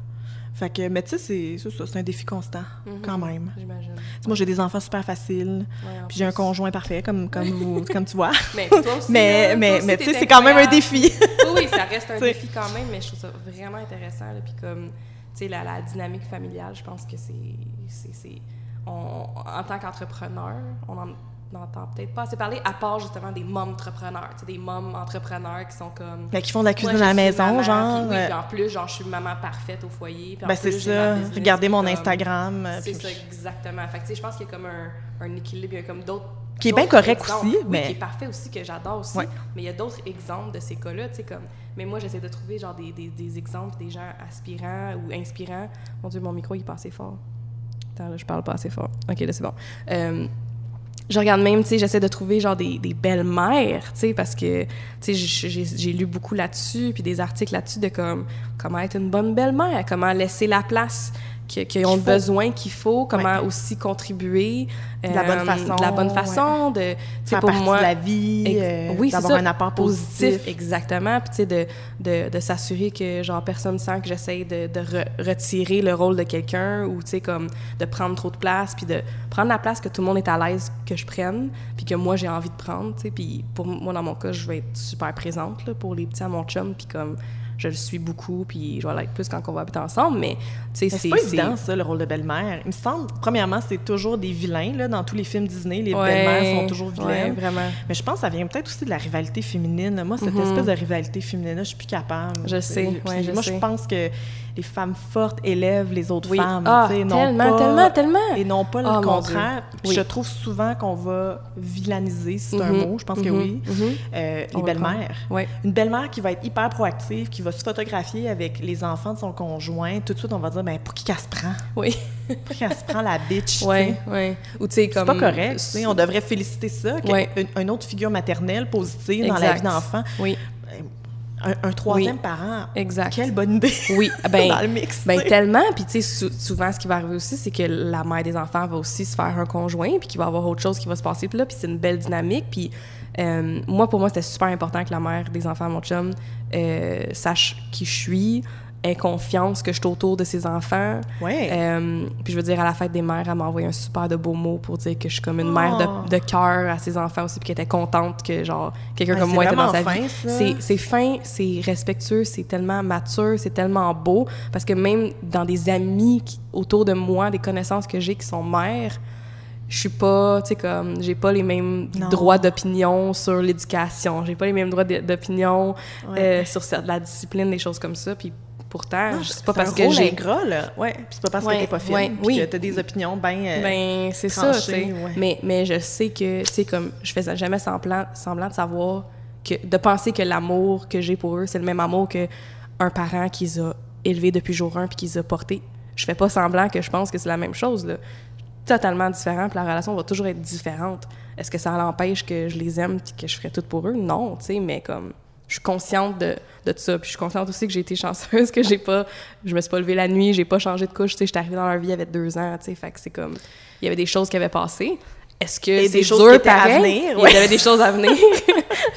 Fait que, mais tu sais, c'est, c'est, c'est un défi constant, mm-hmm. quand même. J'imagine. T'sais, moi, j'ai des enfants super faciles, ouais, puis plus. J'ai un conjoint parfait, comme, comme, vous, comme tu vois. Mais toi aussi, mais, mais, mais tu sais, c'est quand même un défi. Oui, ça reste un défi quand même, mais je trouve ça vraiment intéressant, là, puis comme... La, la dynamique familiale, je pense que c'est... c'est, c'est on, en tant qu'entrepreneur, on n'entend peut-être pas assez parler, à part justement des mom-entrepreneurs, des mom-entrepreneurs qui sont comme... Ben, qui font de la cuisine à la maison, maman, genre. Puis, oui, puis en plus, genre, je suis maman parfaite au foyer. Puis en ben, plus, c'est ça. Business, regardez mon comme, Instagram. C'est puis... ça, exactement. Fait que, tu sais, je pense qu'il y a comme un, un équilibre, il y a comme d'autres... Qui est bien correct exemples, aussi, oui, mais... qui est parfait aussi, que j'adore aussi. Ouais. Mais il y a d'autres exemples de ces cas-là, tu sais, comme... Mais moi, j'essaie de trouver, genre, des, des, des exemples des gens aspirants ou inspirants. Mon Dieu, mon micro, il est pas assez fort. Attends, là, je parle pas assez fort. OK, là, c'est bon. Euh, je regarde même, tu sais, j'essaie de trouver, genre, des, des belles-mères, tu sais, parce que, tu sais, j'ai, j'ai, j'ai lu beaucoup là-dessus, puis des articles là-dessus de, comme, comment être une bonne belle-mère, comment laisser la place... qu'ils ont le besoin qu'il faut, comment ouais. aussi contribuer euh, de la bonne façon, de la bonne façon, ouais. de faire pour partie moi, de la vie, ex- oui, d'avoir ça, un apport positif, positif exactement, puis tu sais de, de de s'assurer que genre personne sent que j'essaie de, de re- retirer le rôle de quelqu'un ou tu sais comme de prendre trop de place, puis de prendre la place que tout le monde est à l'aise que je prenne, puis que moi j'ai envie de prendre, tu sais, puis pour moi dans mon cas je vais être super présente là, pour les petits à mon chum, puis comme je le suis beaucoup, puis je vais l'être plus quand on va habiter ensemble, mais, mais c'est, c'est pas c'est... évident, ça, le rôle de belle-mère. Il me semble, premièrement, c'est toujours des vilains, là, dans tous les films Disney, les ouais, belles-mères sont toujours vilaines. Ouais, vraiment. Mais je pense que ça vient peut-être aussi de la rivalité féminine. Moi, cette mm-hmm. espèce de rivalité féminine-là, je suis plus capable. Je sais, puis, ouais, je Moi, sais. je pense que les femmes fortes élèvent les autres oui. femmes. Ah, non tellement, pas, tellement, tellement! Et non pas oh, le contraire. Oui. Je trouve souvent qu'on va vilaniser, si c'est mm-hmm. un mot, je pense mm-hmm. que oui, mm-hmm. euh, les belles-mères. Oui. Une belle-mère qui va être hyper proactive, qui va se photographier avec les enfants de son conjoint, tout de suite, on va dire, ben pour qui qu'elle se prend? Oui. Pour qui qu'elle se prend la bitch, ouais, tu sais. Ouais. Ou tu sais, comme... C'est pas correct, tu sais, on devrait féliciter ça, ouais. une, une autre figure maternelle positive exact. Dans la vie d'enfant. Oui. Un, un troisième oui, parent, exact. Quelle bonne idée oui, ben, dans le mix. Ben t'sais. Tellement, puis tu sais, sou- souvent ce qui va arriver aussi, c'est que la mère des enfants va aussi se faire un conjoint, puis qu'il va avoir autre chose qui va se passer, puis là, puis c'est une belle dynamique, puis euh, moi, pour moi, c'était super important que la mère des enfants, mon chum, euh, sache qui je suis, ait confiance que je suis autour de ses enfants. Ouais. Euh, puis je veux dire, à la fête des mères, elle m'a envoyé un super de beau mot pour dire que je suis comme une oh. mère de, de cœur à ses enfants aussi, puis qu'elle était contente que, genre, quelqu'un ouais, comme moi était dans sa fin, vie. C'est, c'est fin, c'est respectueux, c'est tellement mature, c'est tellement beau, parce que même dans des amis qui, autour de moi, des connaissances que j'ai qui sont mères, je suis pas, tu sais, comme, j'ai pas les mêmes non. droits d'opinion sur l'éducation, j'ai pas les mêmes droits d'opinion ouais. euh, sur la discipline, des choses comme ça, puis pourtant, non, c'est pas parce que j'ai gras là, ouais, puis c'est pas parce ouais, que t'es pas fine, ouais, puis oui. que t'as des opinions ben, euh, ben c'est tranchées, ça, tu sais. Ouais. Mais mais je sais que, tu sais, comme je faisais jamais semblant, semblant de savoir que, de penser que l'amour que j'ai pour eux, c'est le même amour que un parent qu'ils a élevé depuis jour un puis qu'ils a porté. Je fais pas semblant que je pense que c'est la même chose là, totalement différent, puis la relation va toujours être différente. Est-ce que ça l'empêche que je les aime puis que je ferais tout pour eux? Non, tu sais, mais comme je suis consciente de, de ça. Puis je suis consciente aussi que j'ai été chanceuse, que j'ai pas, je me suis pas levée la nuit, j'ai pas changé de couche. Tu sais, j'étais arrivée dans leur vie avec deux ans. Tu sais, fait que c'est comme, il y avait des choses qui avaient passé. Est-ce que et c'est dur pareil? Il y avait des choses à venir.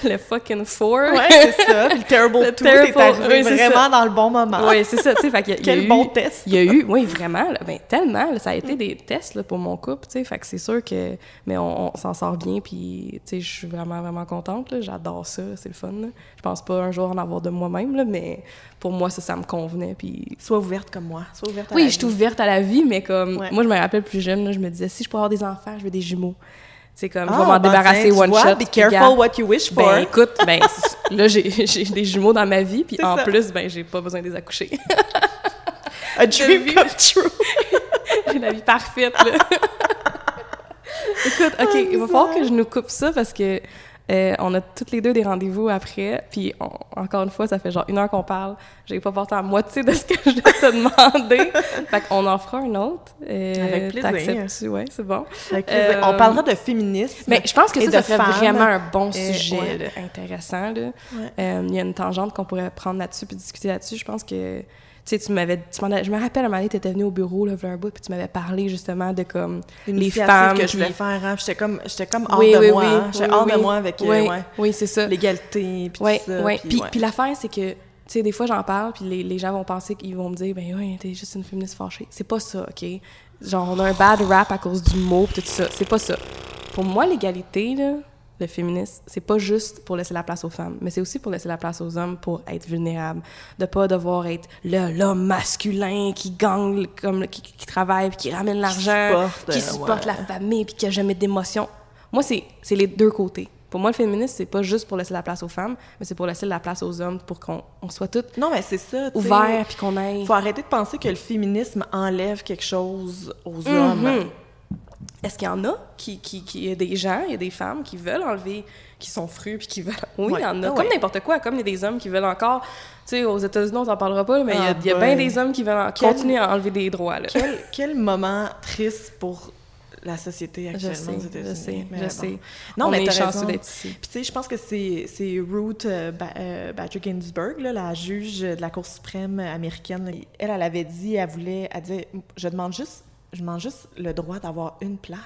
Le fucking four. Ouais, c'est ça. Puis le terrible le two terrible, est arrivé oui, vraiment ça. Dans le bon moment. Oui, c'est ça. Tu sais, fait qu'il y a, quel y a bon eu, test. Il y a eu, oui, vraiment. Là, ben, tellement. Là, ça a été mm. des tests là, pour mon couple. Tu sais, fait que c'est sûr que, mais on, on s'en sort bien. Puis, tu sais, je suis vraiment, vraiment contente. Là, j'adore ça. C'est le fun. Là. Je pense pas un jour en avoir de moi-même, là, mais pour moi, ça, ça me convenait. Puis, sois ouverte comme moi. Sois ouverte à oui, la vie. Oui, je suis ouverte à la vie, mais comme, ouais. moi, je me rappelle plus jeune, là, je me disais, si je peux avoir des enfants, je veux des jumeaux. C'est comme, oh, je vais m'en ben débarrasser one vois, shot. Be careful regarde. What you wish for. Ben, écoute, ben, là, j'ai, j'ai des jumeaux dans ma vie, puis c'est en ça. Plus, ben, j'ai pas besoin de les accoucher. A dream come true. J'ai la vie parfaite, là. Écoute, OK, oh, il va falloir que je nous coupe ça, parce que euh, on a toutes les deux des rendez-vous après, puis on, encore une fois, ça fait genre une heure qu'on parle. J'ai pas porté à moitié de ce que je t'ai demandé. Fait qu'on en fera un autre. Euh, Avec plaisir. T'acceptes-tu? Oui, c'est bon. Avec plaisir. Euh, on parlera de féminisme. Mais je pense que ça, ça serait vraiment un bon sujet euh, ouais. là, intéressant. Là. Ouais. Euh, il y a une tangente qu'on pourrait prendre là-dessus puis discuter là-dessus. Je pense que... Tu sais, tu m'avais... Tu m'en a, je me rappelle, à un moment donné, tu étais venue au bureau, là, un bout, puis tu m'avais parlé, justement, de, comme, les femmes... que je voulais puis... faire, hein? J'étais comme, j'étais comme hors oui, de oui, moi, oui, hein? J'étais oui, hors oui, de moi avec... Oui, euh, ouais, oui, c'est ça. L'égalité, puis oui, tout ça. Oui, puis, puis, ouais. puis l'affaire, c'est que, tu sais, des fois, j'en parle, puis les, les gens vont penser qu'ils vont me dire « Ben oui, t'es juste une féministe fâchée. » C'est pas ça, OK? Genre, on a un bad rap à cause du mot, tout ça. C'est pas ça. Pour moi, l'égalité, là... le féministe, c'est pas juste pour laisser la place aux femmes, mais c'est aussi pour laisser la place aux hommes pour être vulnérables, de pas devoir être le, l'homme masculin qui gagne, comme, qui, qui travaille, puis qui ramène l'argent, qui supporte, qui supporte ouais. la famille, puis qui a jamais d'émotion. Moi, c'est, c'est les deux côtés. Pour moi, le féministe, c'est pas juste pour laisser la place aux femmes, mais c'est pour laisser la place aux hommes pour qu'on on soit toutes non, mais c'est ça, ouverts, puis qu'on aille... Faut arrêter de penser que le féminisme enlève quelque chose aux mm-hmm. hommes. Est-ce qu'il y en a qui, qui, qui, il y a des gens, il y a des femmes qui veulent enlever, qui sont fruits, puis qui veulent... Oui, ouais, il y en a, ouais. comme n'importe quoi, comme il y a des hommes qui veulent encore... Tu sais, aux États-Unis, on s'en parlera pas, mais ah, il y a, ben... y a bien des hommes qui veulent en... quel... continuer à enlever des droits, là. Quel, quel moment triste pour la société actuellement aux États-Unis. Je sais, mais je bon. sais. Non, on mais est chanceux d'être ici. Puis tu sais, je pense que c'est, c'est Ruth euh, ba- euh, Bader Ginsburg, là, la juge de la Cour suprême américaine. Elle, elle avait dit, elle voulait... Elle disait, je demande juste... Je demande juste le droit d'avoir une place.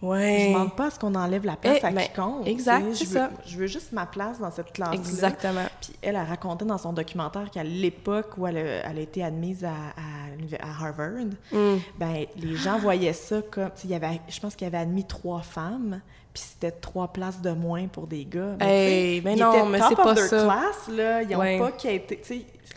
Ouais. Je ne demande pas à ce qu'on enlève la place eh, à ben, quiconque. Exact, c'est je veux, ça. Je veux juste ma place dans cette classe-là. Exactement. Puis elle a raconté dans son documentaire qu'à l'époque où elle a, elle a été admise à, à, à Harvard, mm. ben, les gens voyaient ça comme... Il y avait, je pense qu'il y avait admis trois femmes, puis c'était trois places de moins pour des gars. Mais, hey, mais non, mais c'est pas ça. Ils étaient top of their class, là. Ils n'ont ouais. pas qui a été...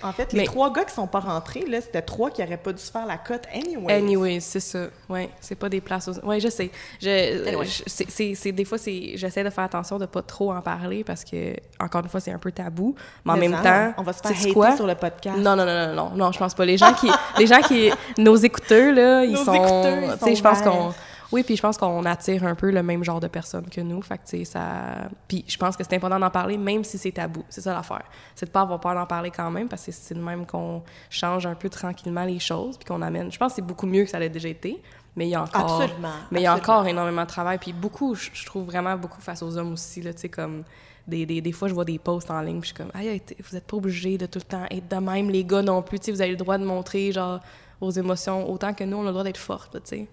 En fait, les mais... trois gars qui sont pas rentrés, là, c'était trois qui n'auraient pas dû se faire la cote anyway. Anyway, c'est ça. Oui, c'est pas des places aux... Oui, je sais. Je, anyway. je, c'est, c'est, c'est, des fois, c'est, j'essaie de faire attention de pas trop en parler parce que, encore une fois, c'est un peu tabou. Mais en mais même non, temps... On va se faire hater quoi? Sur le podcast. Non, non, non, non, non, non, je pense pas. Les gens qui... les gens qui nos écouteurs, là, ils nos sont... écouteurs, ils sont... Tu sais, je pense qu'on... Oui, puis je pense qu'on attire un peu le même genre de personnes que nous. Fait que, tu sais, ça... Puis je pense que c'est important d'en parler, même si c'est tabou. C'est ça l'affaire. C'est de pas avoir peur d'en parler quand même, parce que c'est de même qu'on change un peu tranquillement les choses, puis qu'on amène... Je pense que c'est beaucoup mieux que ça l'a déjà été, mais il y a encore... Absolument. Mais il y a encore énormément de travail. Puis beaucoup, je, je trouve vraiment beaucoup face aux hommes aussi, là, tu sais, comme... Des, des, des fois, je vois des posts en ligne, puis je suis comme « Aïe, vous êtes pas obligés de tout le temps être de même, les gars non plus, tu sais, vous avez le droit de montrer, genre, aux émotions, autant que nous, on a le droit d'être fortes, tu sais. »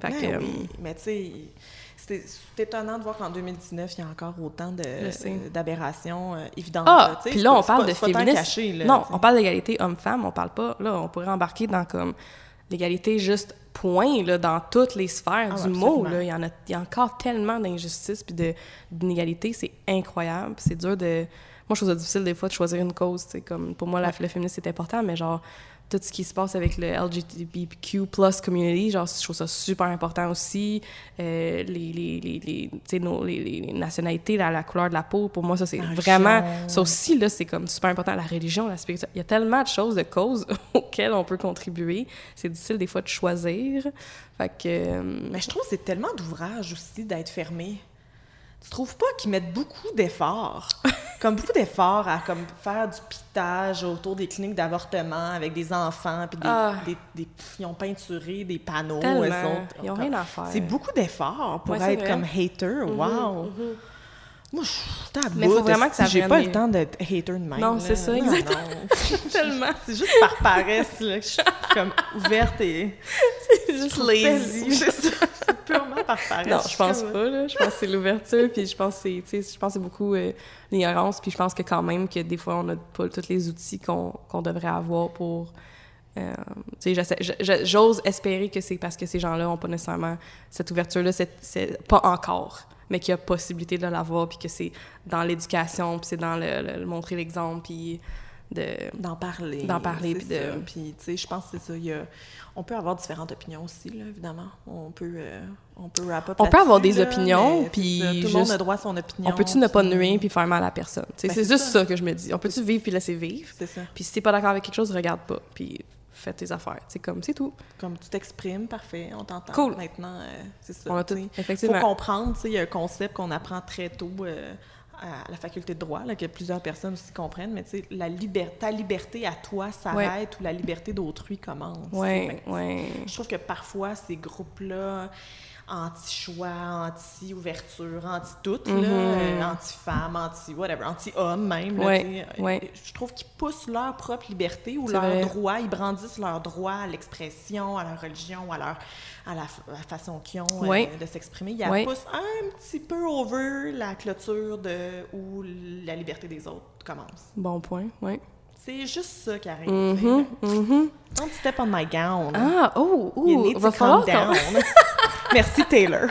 Fait que, oui, mais tu sais, c'est, c'est étonnant de voir qu'en deux mille dix-neuf, il y a encore autant de, euh, d'aberrations euh, évidentes. Ah, puis là, on parle de féminisme. Non, on parle d'égalité homme-femme, on parle pas, là, on pourrait embarquer dans comme l'égalité juste point, là, dans toutes les sphères ah, du mot, là. Il y en a, il y a encore tellement d'injustices puis de, d'inégalités, c'est incroyable, c'est dur de... Moi, je trouve ça difficile des fois de choisir une cause, tu sais, comme pour moi, la, ouais. le féminisme, c'est important, mais genre... tout ce qui se passe avec le L G B T Q plus community, genre, je trouve ça super important aussi. Euh, les, les, les, les, tu sais, nos, les, les nationalités, la, la couleur de la peau, pour moi, ça, c'est ah, vraiment... Ça aussi, là, c'est comme super important. La religion, la spiritualité, il y a tellement de choses, de causes auxquelles on peut contribuer. C'est difficile, des fois, de choisir. Fait que... Euh... Mais je trouve que c'est tellement d'ouvrage aussi d'être fermé. Tu trouves pas qu'ils mettent beaucoup d'efforts, comme beaucoup d'efforts à comme faire du pitage autour des cliniques d'avortement avec des enfants, puis des, ah, des, des, des, ils ont peinturé des panneaux. Tellement. Elles autres, ils ont comme, rien à faire. C'est beaucoup d'efforts pour ouais, être comme hater, wow! Mm-hmm, mm-hmm. Moi, je suis tabou. Mais faut vraiment que ça j'ai pas des... le temps d'être hater de même. Non, là. C'est ça, non, exactement. Non. Tellement. C'est juste par paresse, là, que je suis comme ouverte et... C'est juste lazy. C'est purement par paresse. Non, je pense pas, là. Je pense que c'est l'ouverture, puis je pense que c'est, tu sais, je pense que c'est beaucoup euh, l'ignorance, puis je pense que quand même que des fois, on n'a pas tous les outils qu'on, qu'on devrait avoir pour... Euh, tu sais, j'ose espérer que c'est parce que ces gens-là n'ont pas nécessairement cette ouverture-là, cette, cette, pas encore, mais qu'il y a possibilité de l'avoir, puis que c'est dans l'éducation, puis c'est dans le, le, le montrer l'exemple, puis de... D'en parler. D'en parler, puis de... Puis, tu sais, je pense que c'est ça, il y a... On peut avoir différentes opinions aussi, là, évidemment. On peut... Euh, on peut wrap up on peut avoir des là, opinions, puis... Tout le monde a droit à son opinion. On peut-tu ne pas nuire, puis faire mal à la personne? Ben, c'est, c'est juste ça. ça que je me dis. On peut-tu vivre, puis laisser vivre? C'est ça. Puis si t'es pas d'accord avec quelque chose, regarde pas, puis... fais tes affaires, c'est comme, c'est tout. Comme tu t'exprimes, parfait, on t'entend. Cool. Maintenant, euh, c'est ça. On a tout, effectivement. Il faut comprendre, tu sais, il y a un concept qu'on apprend très tôt euh, à la faculté de droit, là, que plusieurs personnes aussi comprennent, mais tu sais, la liberté, ta liberté à toi s'arrête ouais. ou la liberté d'autrui commence. Oui, oui. Je trouve que parfois, ces groupes-là... anti-choix, anti-ouverture, anti-tout, mm-hmm. euh, anti-femme, anti-whatever, anti-homme même. Là, ouais, ouais. Je trouve qu'ils poussent leur propre liberté ou c'est leur vrai. droit, ils brandissent leur droit à l'expression, à leur religion, à, leur, à, la, f- à la façon qu'ils ont ouais. euh, de s'exprimer. Ils ouais. poussent un petit peu over la clôture de où la liberté des autres commence. Bon point, oui. C'est juste ça qui arrive. Mm-hmm, mm-hmm. Don't step on my gown. Ah, oh, oh, you need to calm down. Merci, Taylor.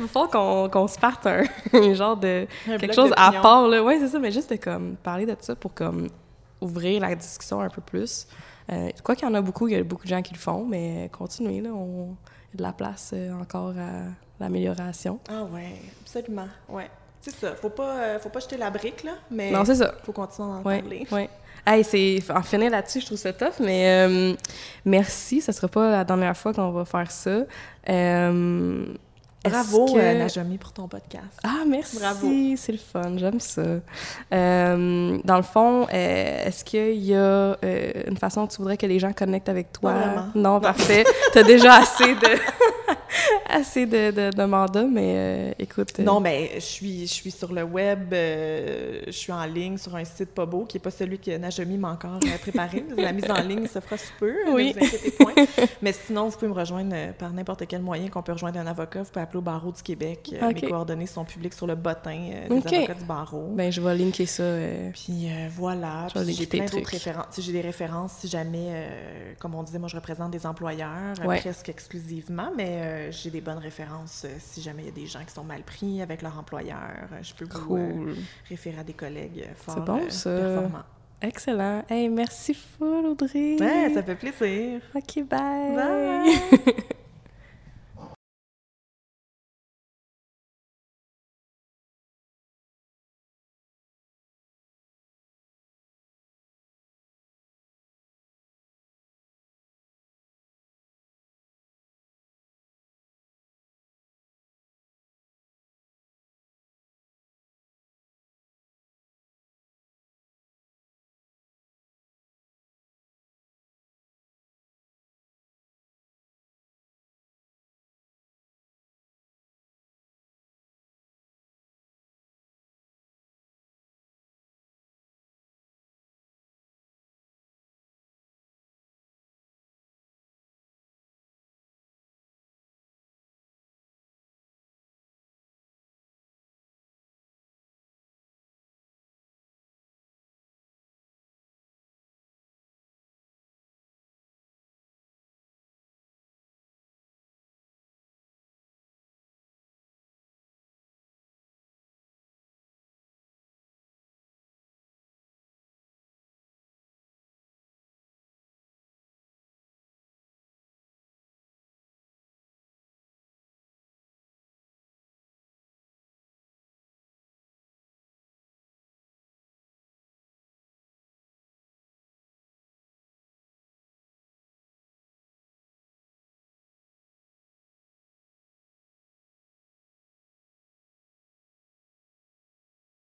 Il faut qu'on, qu'on se parte un, un genre de... Un quelque chose d'opinion. À part, là. Oui, c'est ça, mais juste de comme, parler de ça pour comme, ouvrir la discussion un peu plus. Euh, quoi qu'il y en a beaucoup, il y a beaucoup de gens qui le font, mais continuez, là. On, il y a de la place euh, encore à l'amélioration. Ah oui, absolument, oui. C'est ça, faut pas, euh, faut pas jeter la brique, là, mais non, c'est ça. Faut continuer à en ouais, parler. Ouais. Hey, c'est, en finir là-dessus, je trouve ça tough, mais euh, merci, ça sera pas la dernière fois qu'on va faire ça. Euh, Bravo, que... euh, Najami, pour ton podcast. Ah, merci, bravo. C'est le fun, j'aime ça. Euh, dans le fond, euh, est-ce qu'il y a euh, une façon que tu voudrais que les gens connectent avec toi? Non, non, parfait, t'as déjà assez de... assez de, de, de mandats, mais euh, écoute... Euh... Non, mais je suis, je suis sur le web, euh, je suis en ligne sur un site pas beau, qui n'est pas celui que Najami m'a encore préparé. La mise en ligne se fera sous peu, oui. Ne vous inquiétez point. Mais sinon, vous pouvez me rejoindre par n'importe quel moyen qu'on peut rejoindre un avocat. Vous pouvez appeler au Barreau du Québec. Okay. Mes coordonnées sont publiques sur le bottin euh, des okay. avocats du Barreau. Bien, je vais linker ça. Euh... Puis euh, voilà, puis j'ai plein d'autres références. Si j'ai des références, si jamais, euh, comme on disait, moi, je représente des employeurs, ouais. euh, presque exclusivement, mais euh, j'ai des bonnes références euh, si jamais il y a des gens qui sont mal pris avec leur employeur. Euh, je peux cool. vous euh, référer à des collègues euh, fort bon, euh, performants. Excellent. Hey, merci full, Audrey. Ouais, ça fait plaisir. OK, bye. Bye.